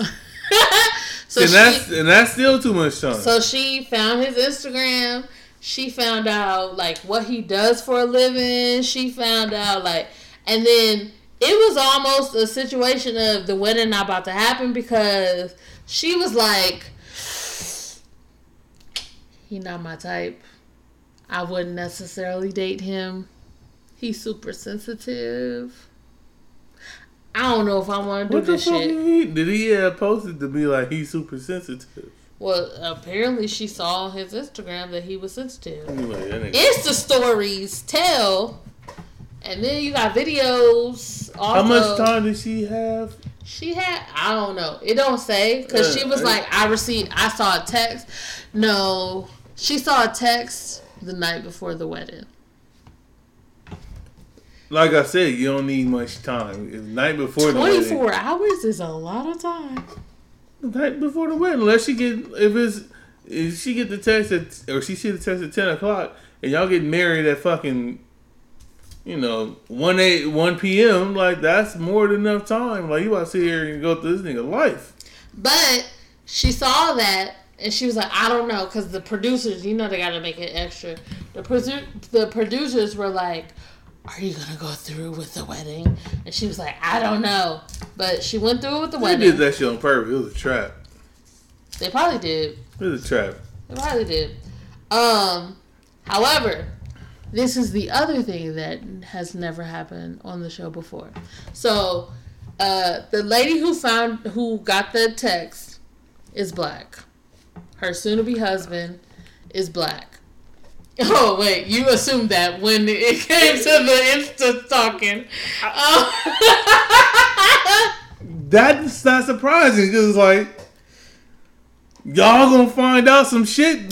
so and, she, that's, and that's still too much time. So she found his Instagram. She found out, like, what he does for a living. She found out, like... And then it was almost a situation of the wedding not about to happen because she was like, he not my type. I wouldn't necessarily date him. He's super sensitive. I don't know if I want to do this shit. What the fuck did he have posted to be like, he's super sensitive? Well, apparently she saw on his Instagram that he was sensitive. Anyway, Insta stories tell. And then you got videos. Also, how much time did she have? She had, I don't know. It don't say. Because uh, she was uh, like, I received, I saw a text. No, she saw a text the night before the wedding. Like I said, you don't need much time. It's night before the wedding. twenty-four hours is a lot of time. The night before the wedding. Unless she get, if it's, if she get the text at, or she see the text at ten o'clock and y'all get married at fucking... You know, one p.m., like, that's more than enough time. Like, you about to sit here and go through this nigga's life. But she saw that, and she was like, I don't know, because the producers, you know they got to make it extra. The, produ- the producers were like, are you going to go through with the wedding? And she was like, I don't know. But she went through with the they wedding. They did that shit on purpose. It was a trap. They probably did. It was a trap. They probably did. Um, however... This is the other thing that has never happened on the show before. So, uh, the lady who found, who got the text is black. Her soon-to-be husband is black. Oh, wait. You assumed that when it came to the Insta talking. Um. That's not surprising. Because, like, y'all gonna find out some shit.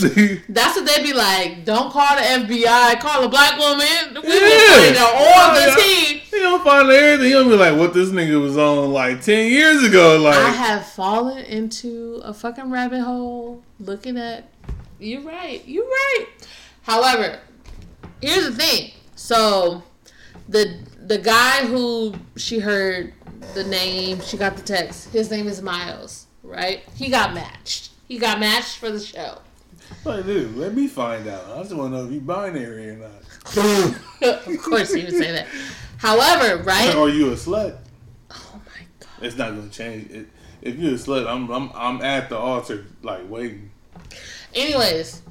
That's what they be like. Don't call the F B I. Call a black woman. We yeah. on the team. They don't find everything. You'll be like, what this nigga was on like ten years ago. Like I have fallen into a fucking rabbit hole looking at. You're right. You're right. However, here's the thing. So the the guy who she heard the name, she got the text. His name is Miles, right? He got matched. He got matched for the show. Well, dude, let me find out. I just want to know if you binary or not. Of course he would say that. However, right? Or you a slut? Oh my god! It's not gonna change. It, if you a slut, I'm I'm I'm at the altar, like waiting. Anyways,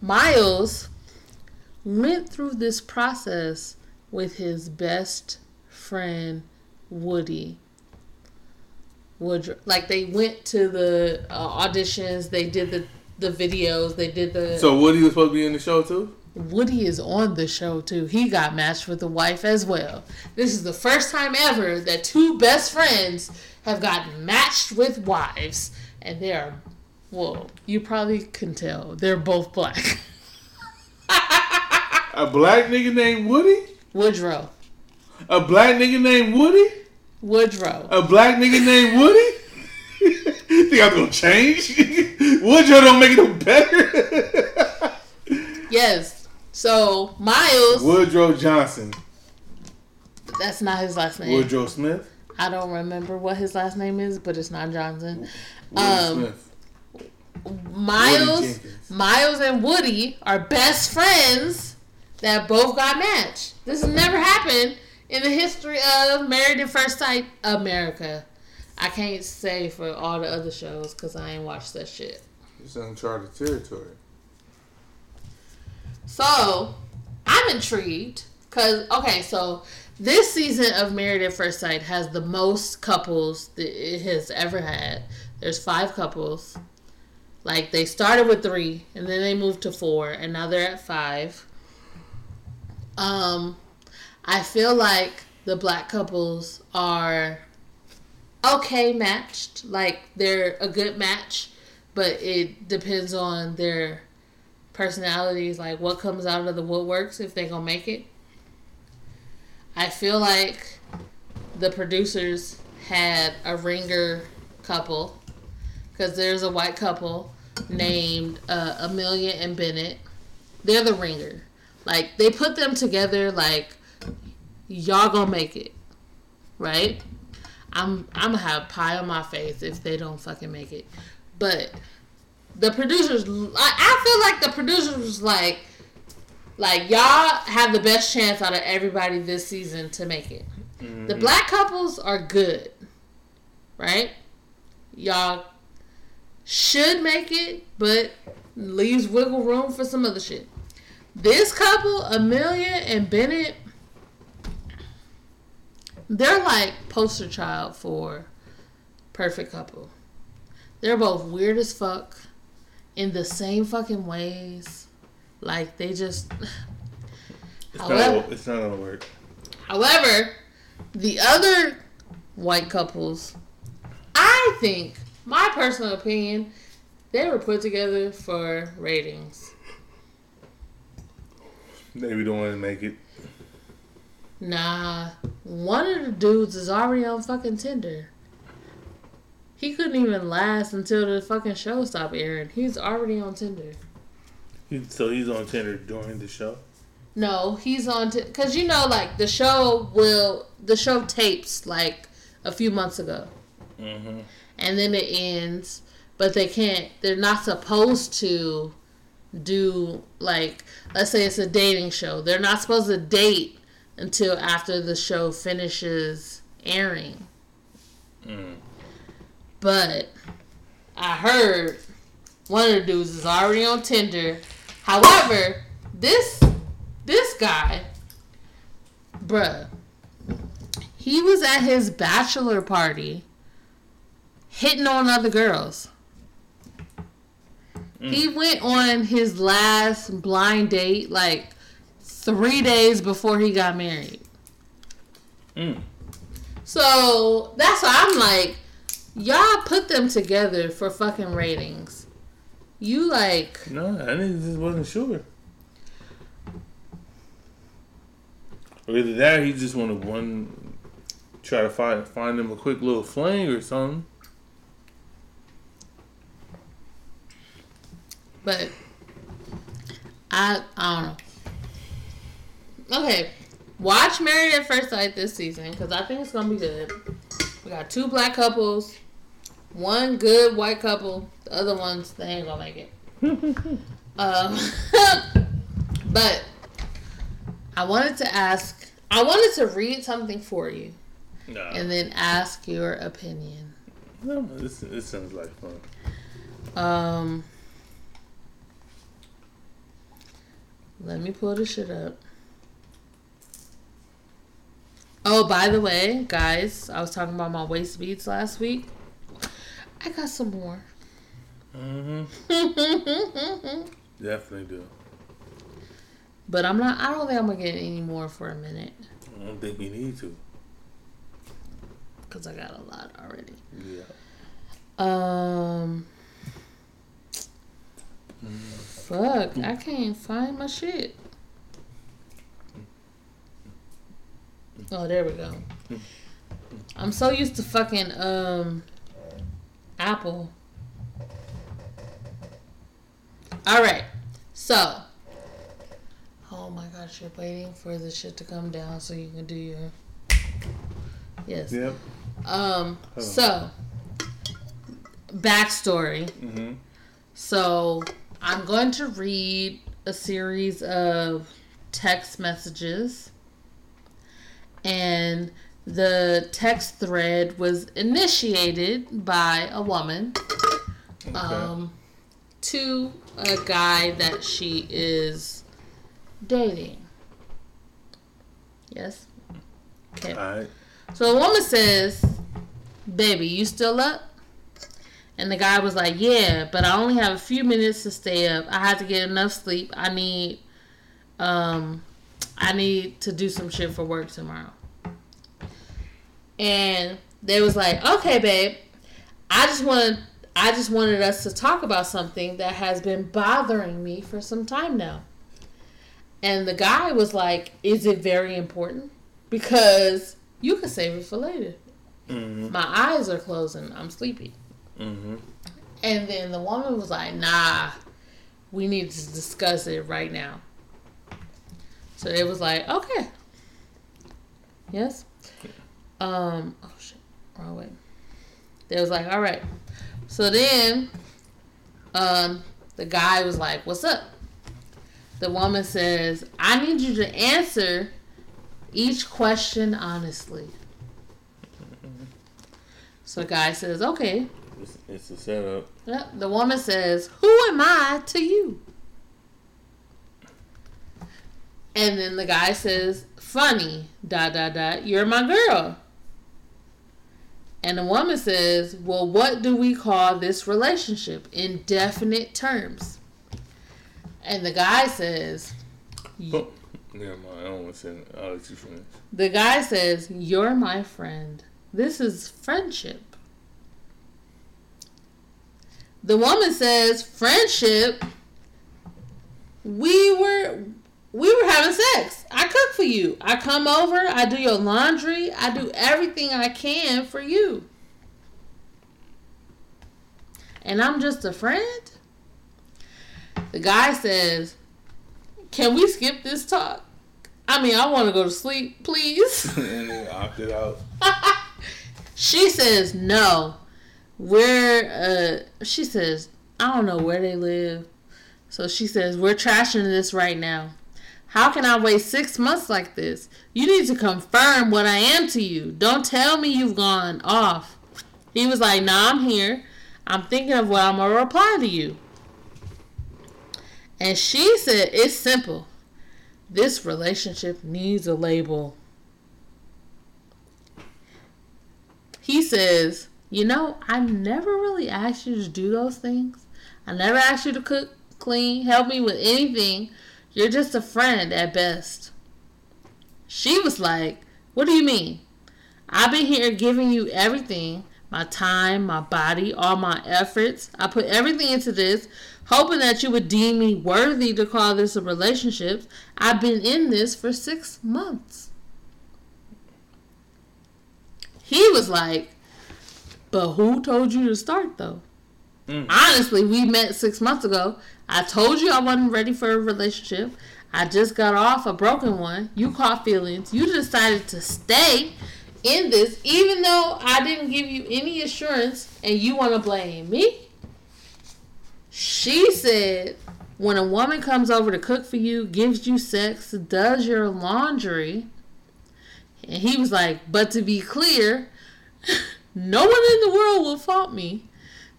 Miles went through this process with his best friend Woody. Woodrow. Like, they went to the uh, auditions, they did the, the videos, they did the... So Woody was supposed to be in the show, too? Woody is on the show, too. He got matched with a wife as well. This is the first time ever that two best friends have gotten matched with wives. And they are... Whoa. You probably can tell. They're both black. A black nigga named Woody? Woodrow. A black nigga named Woody? Woodrow. A black nigga named Woody? Think I was gonna change? Woodrow don't make it no better. Yes. So Miles Woodrow Johnson. That's not his last name. Woodrow Smith? I don't remember what his last name is, but it's not Johnson. Woodrow um Smith. Miles Miles and Woody are best friends that both got matched. This has never happened in the history of Married at First Sight America. I can't say for all the other shows because I ain't watched that shit. It's uncharted territory. So, I'm intrigued because, okay, so this season of Married at First Sight has the most couples that it has ever had. There's five couples. Like, they started with three, and then they moved to four, and now they're at five. Um, I feel like the black couples are okay matched. Like, they're a good match, but it depends on their personalities. Like, what comes out of the woodworks, if they're going to make it. I feel like the producers had a ringer couple, because there's a white couple named uh, Amelia and Bennett. They're the ringer. Like, they put them together like, y'all gonna make it. Right? I'm I'm gonna have pie on my face if they don't fucking make it. But the producers, I feel like the producers was like, like, y'all have the best chance out of everybody this season to make it. Mm-hmm. The black couples are good. Right? Y'all should make it, but leaves wiggle room for some other shit. This couple, Amelia and Bennett, they're like poster child for perfect couple. They're both weird as fuck in the same fucking ways. Like, they just... It's, however, not, it's not gonna work. However, the other white couples, I think... My personal opinion, they were put together for ratings. Maybe don't want to make it. Nah. One of the dudes is already on fucking Tinder. He couldn't even last until the fucking show stopped airing. He's already on Tinder. So he's on Tinder during the show? No, he's on Tinder. Because, you know, like, the show will... The show tapes, like, a few months ago. Mm-hmm. And then it ends, but they can't, they're not supposed to do, like, let's say it's a dating show. They're not supposed to date until after the show finishes airing. Mm. But I heard one of the dudes is already on Tinder. However, this, this guy, bruh, he was at his bachelor party hitting on other girls. Mm. He went on his last blind date like three days before he got married. Mm. So that's why I'm like, y'all put them together for fucking ratings. You like... No, I just wasn't sure. Or either that, he just wanted one, try to find find him a quick little fling or something. But I I don't know. Okay, watch Married at First Sight this season because I think it's gonna be good. We got two black couples, one good white couple. The other ones they ain't gonna make it. um, but I wanted to ask. I wanted to read something for you, no. and then ask your opinion. No, this this sounds like fun. Um. Let me pull this shit up. Oh, by the way, guys, I was talking about my waist beads last week. I got some more. Mm-hmm. Definitely do. But I'm not, I don't think I'm going to get any more for a minute. I don't think you need to. Because I got a lot already. Yeah. Um. Mm. Fuck, I can't find my shit. Oh, there we go. I'm so used to fucking um Apple. All right. So, oh my gosh, you're waiting for the shit to come down so you can do your yes. Yep. Um. Oh. So, backstory. Mm-hmm. So, I'm going to read a series of text messages. And the text thread was initiated by a woman okay. um, to a guy that she is dating. Yes? Okay. All right. So the woman says, "Baby, you still up?" And the guy was like, "Yeah, but I only have a few minutes to stay up. I had to get enough sleep. I need... um." I need to do some shit for work tomorrow." And they was like, "Okay, babe, I just wanted, I just wanted us to talk about something that has been bothering me for some time now." And the guy was like, "Is it very important? Because you can save it for later. Mm-hmm. My eyes are closing. I'm sleepy." Mm-hmm. And then the woman was like, "Nah, we need to discuss it right now." So it was like, okay. Yes? Um, oh, shit. Wrong way. They was like, all right. So then um, the guy was like, "What's up?" The woman says, "I need you to answer each question honestly." So the guy says, "Okay." It's, it's a setup. Yep. The woman says, "Who am I to you?" And then the guy says, "Funny, dot, dot, dot, you're my girl." And the woman says, "Well, what do we call this relationship in definite terms?" And the guy says, oh, never mind, I don't want to say that. I'll let you finish. The guy says, "You're my friend. This is friendship." The woman says, "Friendship? We were... We were having sex. I cook for you. I come over. I do your laundry. I do everything I can for you. And I'm just a friend?" The guy says, "Can we skip this talk? I mean, I want to go to sleep, please." And they opted out. She says, "No. We're, uh, she says, I don't know where they live. So she says, "We're trashing this right now. How can I wait six months like this? You need to confirm what I am to you. Don't tell me you've gone off." He was like, "Nah, I'm here. I'm thinking of what I'm going to reply to you." And she said, "It's simple. This relationship needs a label." He says, "You know, I never really asked you to do those things. I never asked you to cook, clean, help me with anything. You're just a friend at best." She was like, "What do you mean? I've been here giving you everything. My time, my body, all my efforts. I put everything into this, hoping that you would deem me worthy to call this a relationship. I've been in this for six months. He was like, "But who told you to start, though? Mm. Honestly, we met six months ago. I told you I wasn't ready for a relationship. I just got off a broken one. You caught feelings. You decided to stay in this even though I didn't give you any assurance, and you want to blame me?" She said, "When a woman comes over to cook for you, gives you sex, does your laundry." And he was like, "But to be clear, no one in the world will fault me.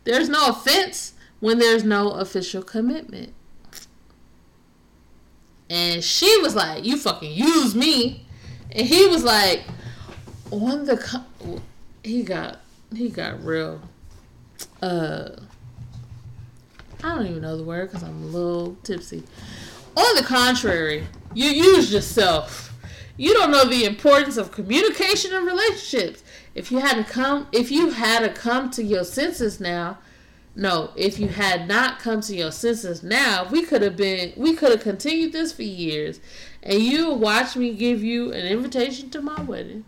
There's no offense when there's no official commitment." And she was like, "You fucking use me." And he was like, on the he got he got real. Uh, I don't even know the word because I'm a little tipsy. On the contrary, you use yourself. You don't know the importance of communication and relationships. If you hadn't come, if you had to come to your senses now, no, if you had not come to your senses now, we could have been, we could have continued this for years, and you watch me give you an invitation to my wedding.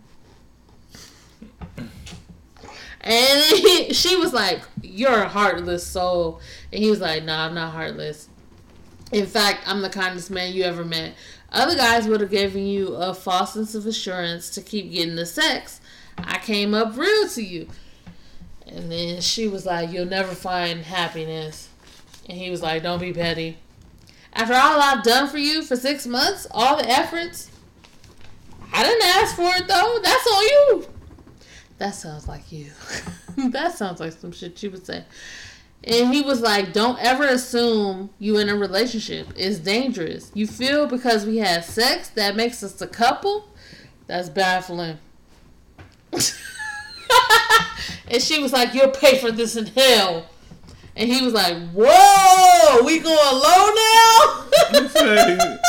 And he, she was like, "You're a heartless soul," and he was like, "No, nah, I'm not heartless. In fact, I'm the kindest man you ever met. Other guys would have given you a false sense of assurance to keep getting the sex. I came up real to you." And then she was like, "You'll never find happiness." And he was like, "Don't be petty. After all I've done for you for six months, all the efforts, I didn't ask for it though. That's on you." That sounds like you. That sounds like some shit you would say. And he was like, "Don't ever assume you in a relationship. It's dangerous. You feel because we had sex that makes us a couple? That's baffling." And she was like, "You'll pay for this in hell." And he was like, "Whoa, we going low now?"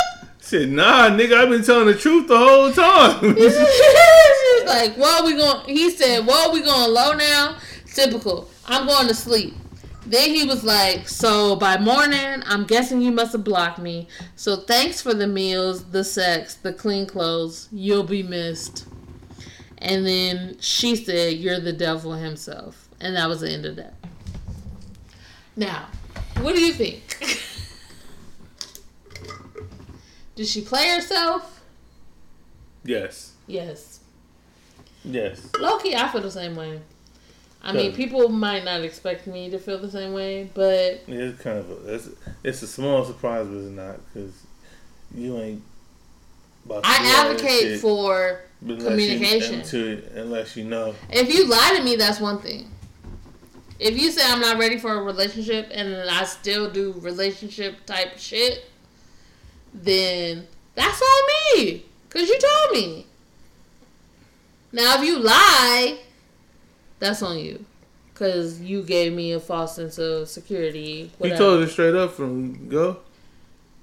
Said, "Nah, nigga, I've been telling the truth the whole time." She was like, "Well, we going?" He said, "Well, we going low now?" Typical. "I'm going to sleep." Then he was like, "So by morning, I'm guessing you must have blocked me. So thanks for the meals, the sex, the clean clothes. You'll be missed." And then she said, "You're the devil himself." And that was the end of that. Now, what do you think? Did she play herself? Yes. Yes. Yes. Low-key, I feel the same way. I mean, people might not expect me to feel the same way, but it's kind of a, it's, it's a small surprise, but it's not, because you ain't. About to I advocate shit, for communication unless you, into it, unless you know. If you lie to me, that's one thing. If you say I'm not ready for a relationship and I still do relationship type shit, then that's on me, because you told me. Now, if you lie, that's on you, because you gave me a false sense of security. Whatever. He told her straight up from go.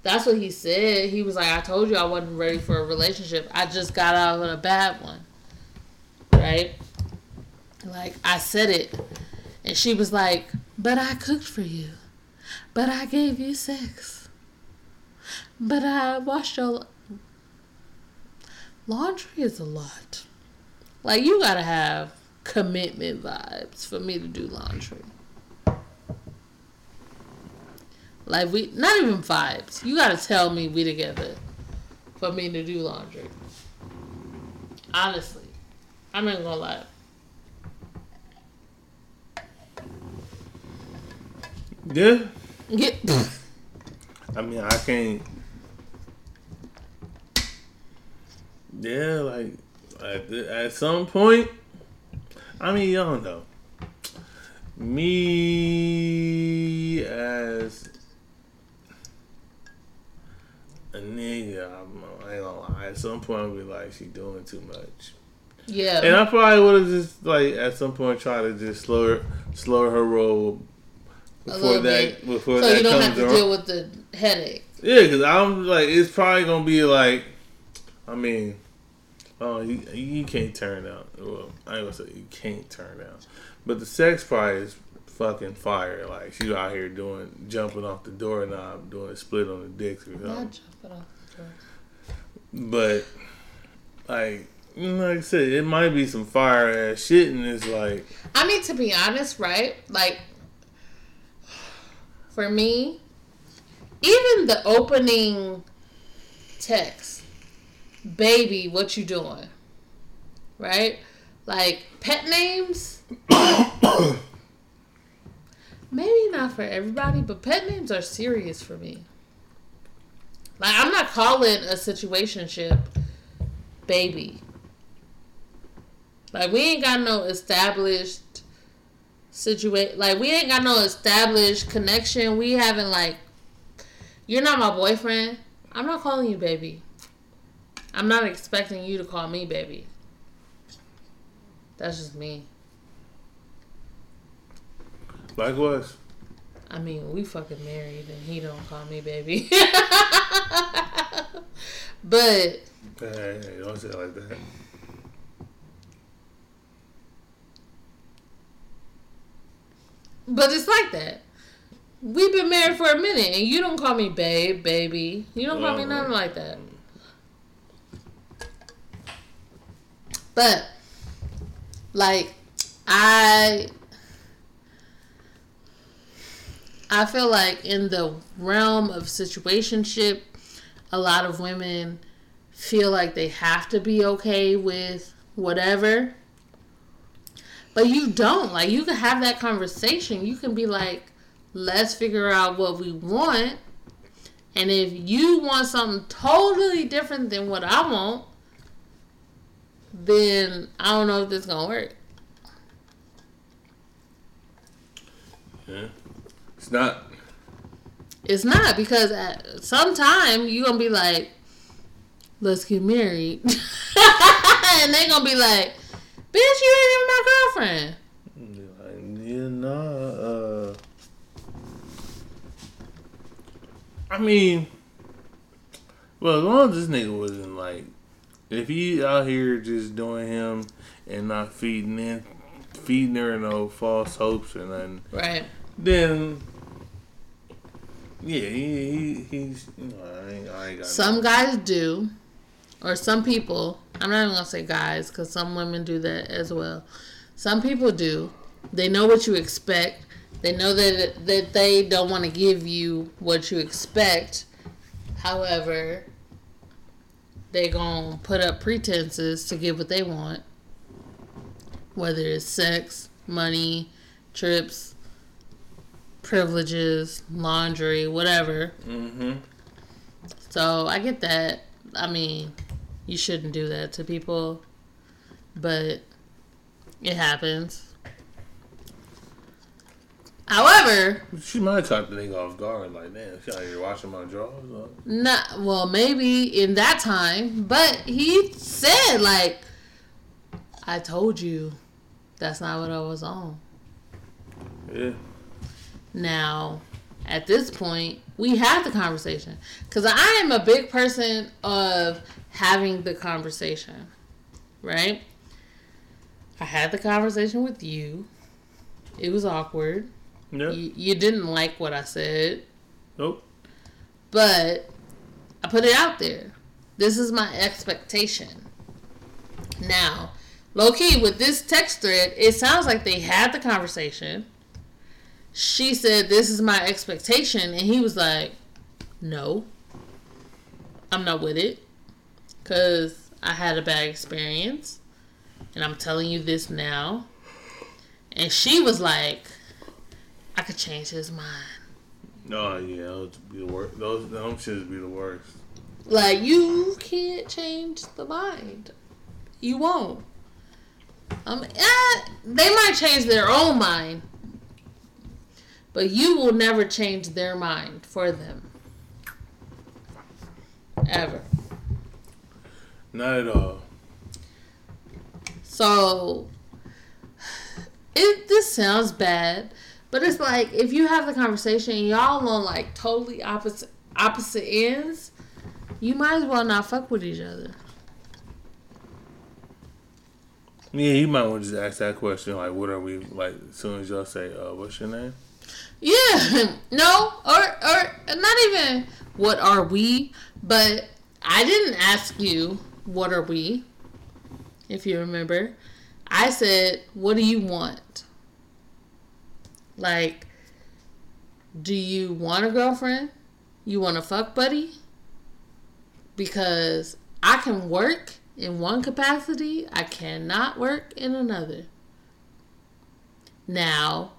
That's what he said. He was like, "I told you I wasn't ready for a relationship. I just got out of a bad one." Right? Like, I said it. And she was like, "But I cooked for you. But I gave you sex. But I washed your laundry is a lot." Like, you gotta have commitment vibes for me to do laundry. Like, we not even vibes. You gotta tell me we together for me to do laundry. Honestly, I'm not gonna lie. Yeah. Yeah. I mean, I can't. Yeah, like at, at some point. I mean, y'all know. Me as a nigga, I'm, I ain't gonna lie. At some point, I'll be like, she doing too much. Yeah. And I probably would have just, like, at some point, try to just slow her, slow her roll before that, before that comes around. So you don't have to deal with the headache. Yeah, because I'm like, it's probably gonna be like, I mean. Oh, you, you can't turn out. Well, I ain't gonna say you can't turn out, but the sex part is fucking fire. Like, she's out here doing jumping off the doorknob, doing a split on the dicks or something. Not jumping off the door. But like, like I said, it might be some fire ass shit, and it's like. I mean, to be honest, right? Like, for me, even the opening text. Baby, what you doing? Right? Like, pet names? Maybe not for everybody, but pet names are serious for me. Like, I'm not calling a situationship baby. Like, we ain't got no established situation. Like, we ain't got no established connection. We haven't, like, you're not my boyfriend. I'm not calling you baby. I'm not expecting you to call me baby. That's just me. Likewise. I mean, we fucking married and he don't call me baby. But... Hey, don't say it like that. But it's like that. We've been married for a minute and you don't call me babe, baby. You don't call oh, me nothing right. like that. But, like, I... I feel like in the realm of situationship, a lot of women feel like they have to be okay with whatever. But you don't. Like, you can have that conversation. You can be like, let's figure out what we want. And if you want something totally different than what I want, then I don't know if this is going to work. Yeah. It's not. It's not, because at some time you're going to be like, let's get married. And they're going to be like, bitch, you ain't even my girlfriend. Yeah, nah. Uh, I mean, well, as long as this nigga wasn't like, if he out here just doing him and not feeding in, feeding her no false hopes or nothing. Right. Then... Yeah, he, he he's. You know, I ain't, I ain't got some guys do, or some people. I'm not even gonna say guys, because some women do that as well. Some people do. They know what you expect. They know that that they don't want to give you what you expect. However, they gonna put up pretenses to get what they want, whether it's sex, money, trips, privileges, laundry, whatever. Mm-hmm. So I get that. I mean, you shouldn't do that to people, but it happens. However, she might caught the nigga off guard. Like, damn, she out here washing my drawers. Or... Not well, maybe in that time, but he said, like, I told you, that's not what I was on. Yeah. Now, at this point, we have the conversation. Because I am a big person of having the conversation, right? I had the conversation with you. It was awkward. Yep. You, you didn't like what I said. Nope. But I put it out there. This is my expectation. Now, low-key, with this text thread, it sounds like they had the conversation. She said, this is my expectation. And he was like, no, I'm not with it. Because I had a bad experience. And I'm telling you this now. And she was like, I could change his mind. No, oh, yeah, those be the worst. Those them shits be the worst. Like, you can't change the mind. You won't. Um, eh, they might change their own mind. But you will never change their mind for them. Ever. Not at all. So, it this sounds bad, but it's like, if you have the conversation and y'all on like totally opposite opposite ends, you might as well not fuck with each other. Yeah, you might want to just ask that question, like, what are we, like, as soon as y'all say, uh, what's your name? Yeah, no, or or not even what are we, but I didn't ask you what are we, if you remember. I said, what do you want? Like, do you want a girlfriend? You want a fuck buddy? Because I can work in one capacity, I cannot work in another. Now,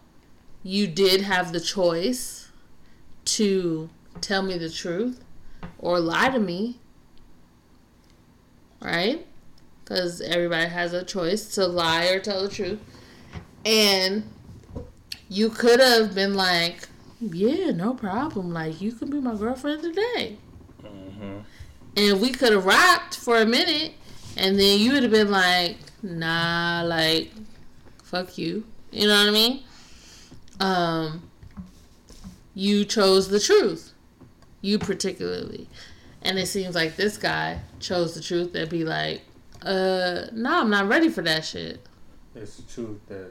you did have the choice to tell me the truth or lie to me, right? Because everybody has a choice to lie or tell the truth. And you could have been like, yeah, no problem. Like, you can be my girlfriend today. Mm-hmm. And we could have rocked for a minute, and then you would have been like, nah, like, fuck you. You know what I mean? Um, you chose the truth. You particularly. And it seems like this guy chose the truth and be like, uh, nah, I'm not ready for that shit. It's the truth that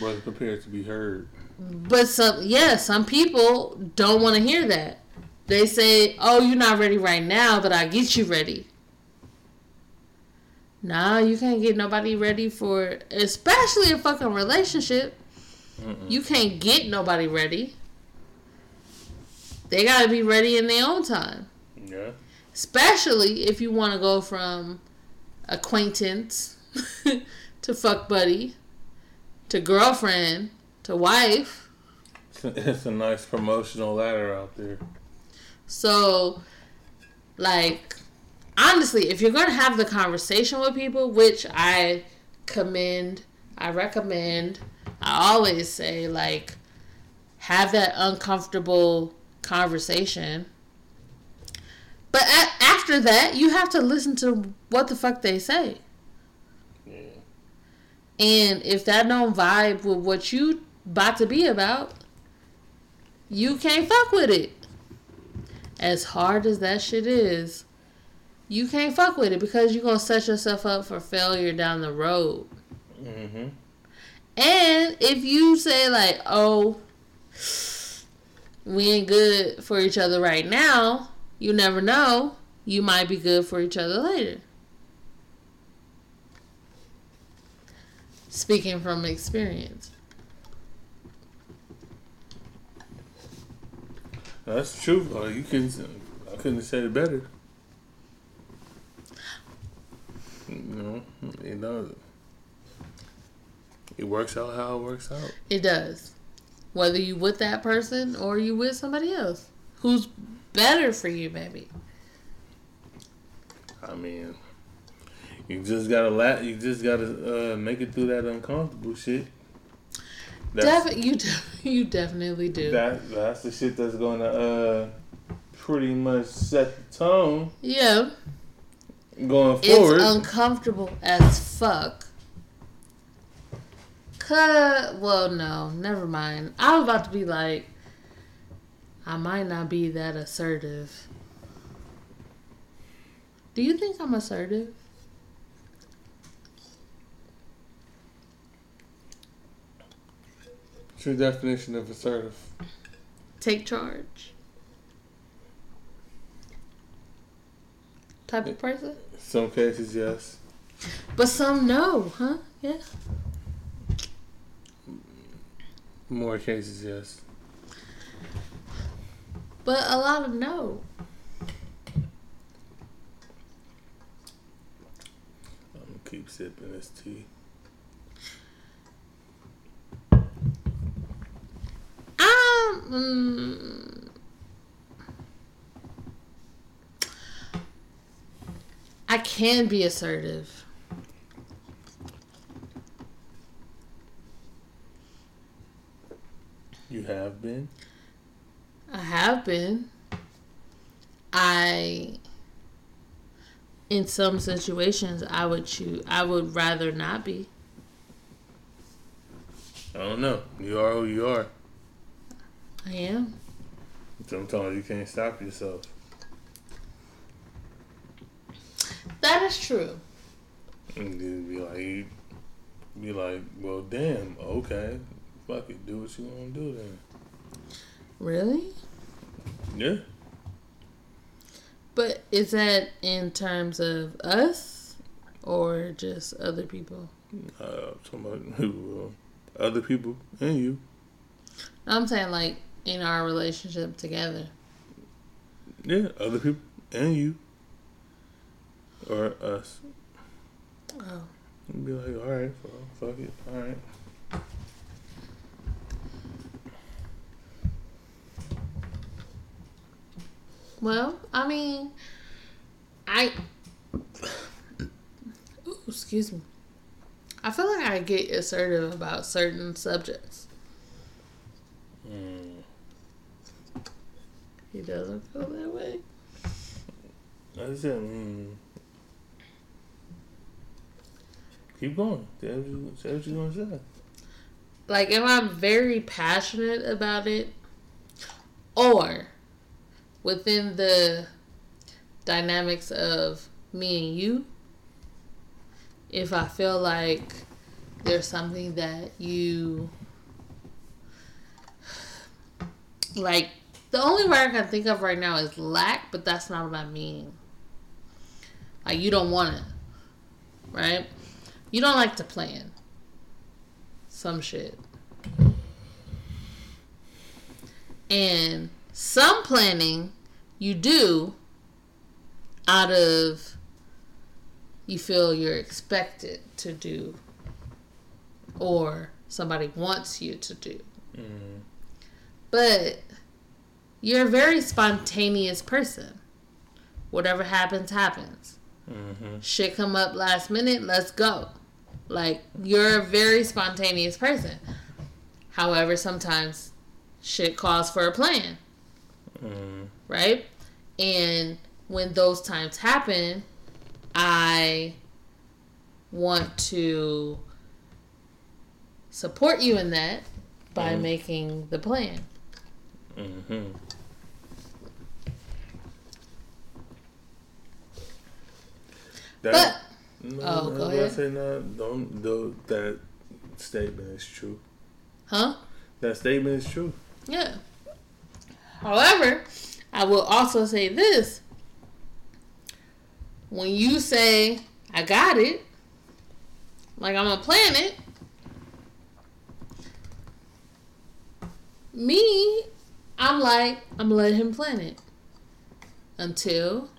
wasn't prepared to be heard. But some, yeah, some people don't want to hear that. They say, oh, you're not ready right now, but I get you ready. Nah, you can't get nobody ready for, especially a fucking relationship. Mm-mm. You can't get nobody ready. They gotta be ready in their own time. Yeah. Especially if you want to go from acquaintance to fuck buddy to girlfriend to wife. It's a, it's a nice promotional ladder out there. So, like, honestly, if you're going to have the conversation with people, which I commend, I recommend, I always say, like, have that uncomfortable conversation. But a- after that, you have to listen to what the fuck they say. Yeah. And if that don't vibe with what you about to be about, you can't fuck with it. As hard as that shit is, you can't fuck with it because you're going to set yourself up for failure down the road. Mm-hmm. And if you say, like, oh, we ain't good for each other right now, you never know. You might be good for each other later. Speaking from experience. That's true. You couldn't, I couldn't have said it better. You know, you know, it works out how it works out. It does. Whether you with that person or you with somebody else who's better for you, maybe. I mean, you just gotta laugh. You just gotta uh, make it through that uncomfortable shit. Def- you de- you definitely do. That that's the shit that's gonna uh, pretty much set the tone. Yeah. Going forward. It's uncomfortable as fuck. Cause, well, no, never mind. I was about to be like, I might not be that assertive. Do you think I'm assertive? What's your definition of assertive? Take charge. Type of person? Some cases, yes. But some, no, huh? Yeah. More cases, yes. But a lot of no. I'm going to keep sipping this tea. Um... I can be assertive. You have been? I have been. I, in some situations, I would choose, I would rather not be. I don't know. You are who you are. I am. Sometimes you can't stop yourself. That is true. And then be like, be like, well, damn, okay, fuck it, do what you want to do then. Really? Yeah. But is that in terms of us or just other people? Uh, I'm talking about who, uh, other people and you. No, I'm saying like in our relationship together. Yeah, other people and you. Or us. Oh. You'd be like, all right, fuck it, all right. Well, I mean, I... Ooh, excuse me. I feel like I get assertive about certain subjects. Mm. He doesn't feel that way. That's it, mm. Keep going. That's what you're going to say. Like, am I very passionate about it? Or within the dynamics of me and you, if I feel like there's something that you... Like, the only word I can think of right now is lack, but that's not what I mean. Like, you don't want it. Right? You don't like to plan. Some shit. And some planning you do out of you feel you're expected to do or somebody wants you to do. Mm-hmm. But you're a very spontaneous person. Whatever happens, happens. Mm-hmm. Shit come up last minute, let's go. Like, you're a very spontaneous person. However, sometimes shit calls for a plan. Mm-hmm. Right? And when those times happen, I want to support you in that by mm-hmm. making the plan. Mm-hmm. That, but no, oh, no, go ahead. I say no, don't, don't, that statement is true. Huh? That statement is true. Yeah. However, I will also say this: when you say "I got it," like I'm gonna plan it, me, I'm like I'm gonna let him plan it until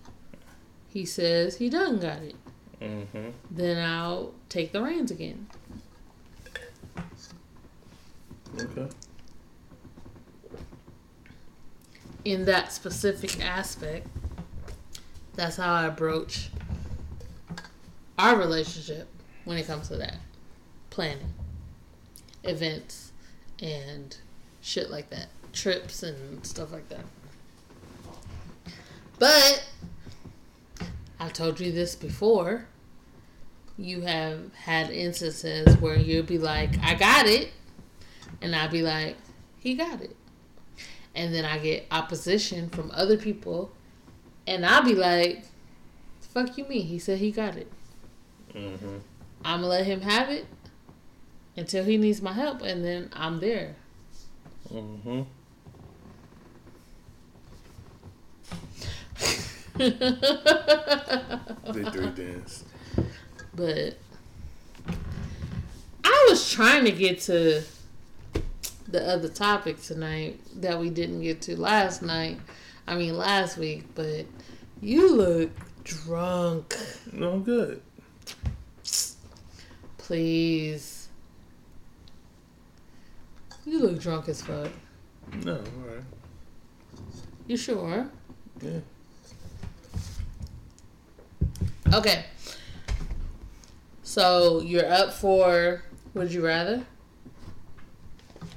he says he done got it. Mm-hmm. Then I'll take the reins again. Okay. In that specific aspect, that's how I approach our relationship when it comes to that. Planning. Events and shit like that. Trips and stuff like that. But I told you this before. You have had instances where you'll be like, I got it. And I'll be like, he got it. And then I get opposition from other people. And I'll be like, fuck you mean? He said he got it. Mm-hmm. I'm going to let him have it until he needs my help. And then I'm there. Mm-hmm. The three dance. But I was trying to get to the other topic tonight that we didn't get to last night. I mean last week, but you look drunk. No, I'm good. Please. You look drunk as fuck. No, I'm alright. You sure? Yeah. Okay, so you're up for Would You Rather?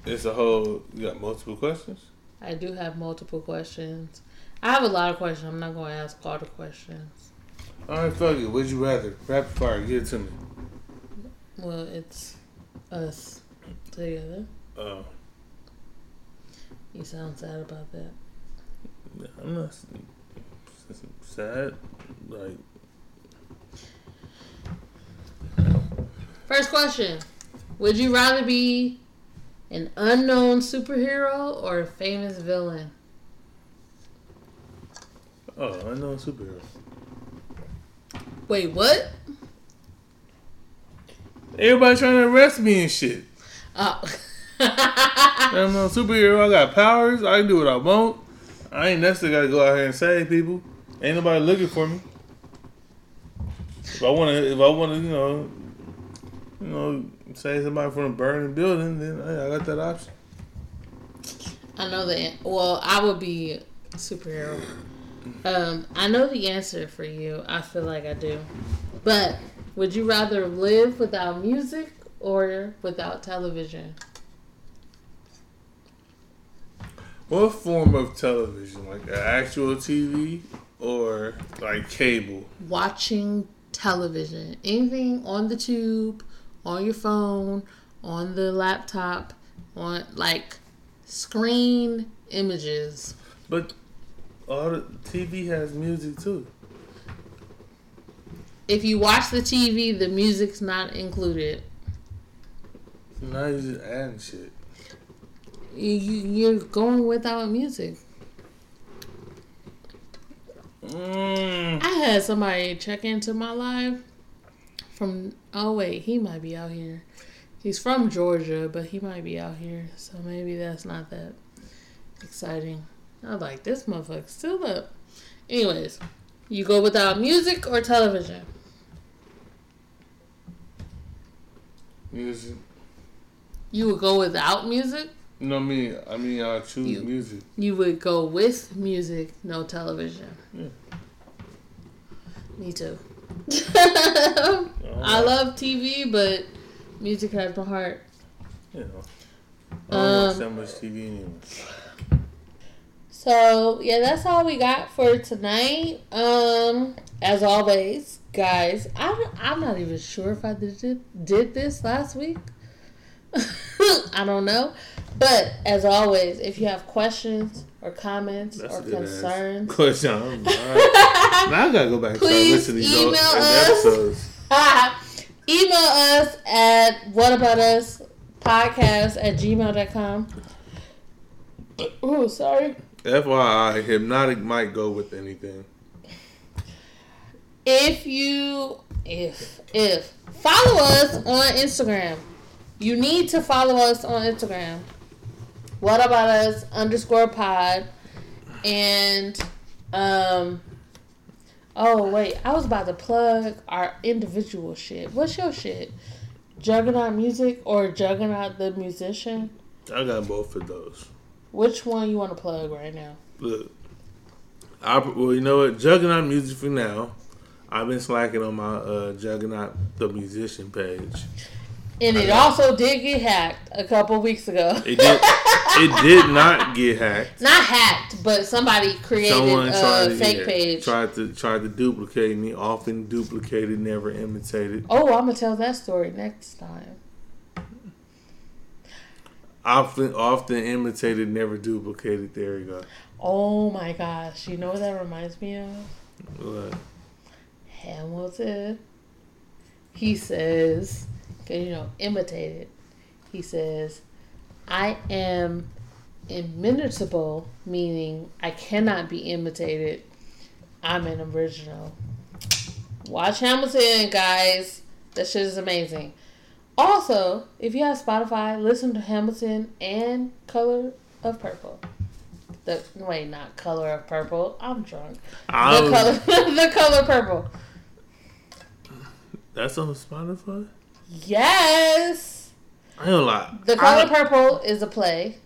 It's a whole, you got multiple questions? I do have multiple questions. I have a lot of questions. I'm not going to ask all the questions. All right, fuck it. Would you rather? Rapid fire, give it to me. Well, it's us together. Oh. You sound sad about that. I'm not sad. Like... First question. Would you rather be an unknown superhero or a famous villain? Oh, unknown superhero. Wait, what? Everybody trying to arrest me and shit. Oh. I'm no superhero. I got powers. I can do what I want. I ain't necessarily got to go out here and save people. Ain't nobody looking for me. If I want to, if I want to, you know... You know, say somebody from a burning building, then I got that option. I know the an- well. I would be a superhero. Um, I know the answer for you. I feel like I do. But would you rather live without music or without television? What form of television? Like an actual T V or like cable? Watching television, anything on the tube, on your phone, on the laptop, on like screen images. But all the T V has music too. If you watch the T V, the music's not included. So now you're just adding shit. You, you're going without music. Mm. I had somebody check into my live from, oh wait, he might be out here. He's from Georgia, but he might be out here. So maybe that's not that exciting. I was like, this motherfucker's still up. Anyways, you go without music or television? Music. You would go without music? No, me. I mean, I choose you, music. You would go with music, no television. Yeah. Me too. Right. I love T V, but music has my heart. Yeah. I don't um, watch that much T V anymore. So, yeah, that's all we got for tonight. Um, as always, guys, I, I'm not even sure if I did, did this last week. I don't know. But, as always, if you have questions or comments that's or concerns. Question. I'm, right. Now I got to go back and start listening to these email us. episodes. Uh, email us at whataboutuspodcast at gmail dot com. Oh, sorry. F Y I, Hypnotic might go with anything. If you, if, if, follow us on Instagram. You need to follow us on Instagram. What about us underscore pod. And, um, oh, wait. I was about to plug our individual shit. What's your shit? Juggernaut Music or Juggernaut the Musician? I got both of those. Which one you want to plug right now? Look, I, well, you know what? Juggernaut Music for now. I've been slacking on my uh, Juggernaut the Musician page. And it also did get hacked a couple weeks ago. It did It did not get hacked. Not hacked, but somebody created Someone a to, fake yeah, page. Tried to tried to duplicate me. Often duplicated, never imitated. Oh, I'm going to tell that story next time. Often, often imitated, never duplicated. There you go. Oh my gosh! You know what that reminds me of? What? Hamilton. He says, "Cause you know, imitated." He says, "I am inimitable," meaning I cannot be imitated. I'm an original. Watch Hamilton, guys. That shit is amazing. Also, if you have Spotify, listen to Hamilton and Color of Purple. The wait, not Color of Purple. I'm drunk. Um, the color, the Color Purple. That's on Spotify? Yes. I don't lie. The Color I... Purple is a play,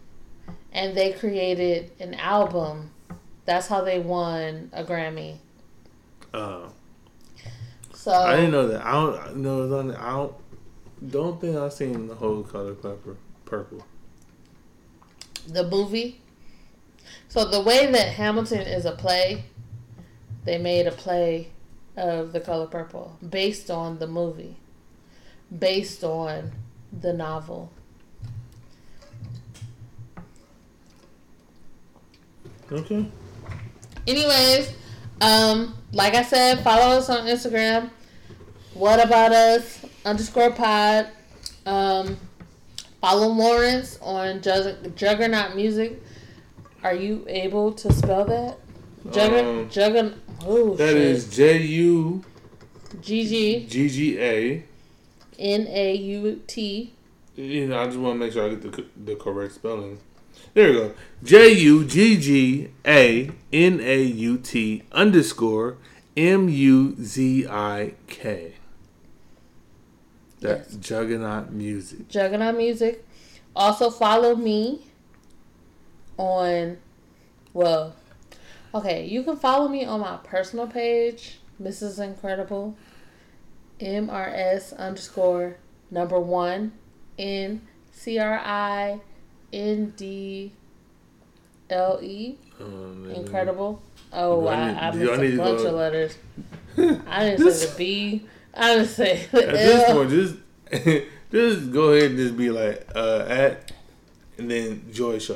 and they created an album. That's how they won a Grammy. Oh. Uh, so I didn't know that. I don't know. It was on. The, I don't. Don't think I've seen the whole Color Purple. The movie? So the way that Hamilton is a play, they made a play of The Color Purple based on the movie, based on the novel. Okay. Anyways, um, like I said, follow us on Instagram. What about us? Underscore pod. Um, follow Lawrence on Jug- Juggernaut Music. Are you able to spell that? Jugger- um, Juggernaut. Oh, that shit. Is J U G G G G A N A U T. You know, I just want to make sure I get the the correct spelling. There we go. J U G G A N A U T underscore M U Z I K. That's yes. Juggernaut Music. Juggernaut Music. Also follow me on, well, okay, you can follow me on my personal page, Missus Incredible, M R S underscore number one, N C R I N D L E, um, Incredible. Oh, I, I missed a bunch of letters. I didn't say the B. I didn't say the L. At this point, just, just go ahead and just be like, uh, at, and then Joy Shaw.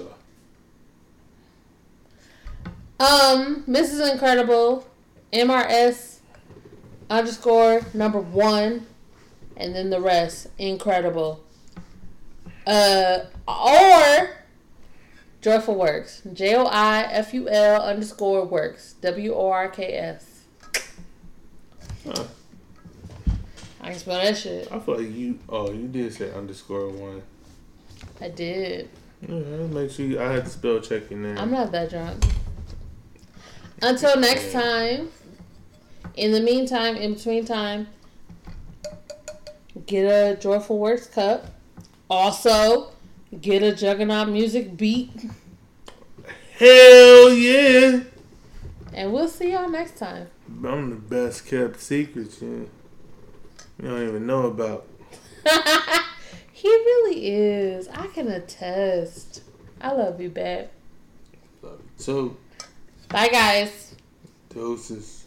Um, Missus Incredible, M R S underscore number one, and then the rest, Incredible. Uh, or Joyful Works. J O I F U L underscore works. W O R K S. Huh. I can spell that shit. I feel like you, oh, you did say underscore one. I did. Yeah, make sure you, I had to spell check your name. I'm not that drunk. Until next time. In the meantime, in between time, get a Joyful Works cup. Also, get a Juggernaut Music beat. Hell yeah! And we'll see y'all next time. I'm the best kept secret you don't even know about. He really is. I can attest. I love you, babe. Love you too. Bye, guys. Doses.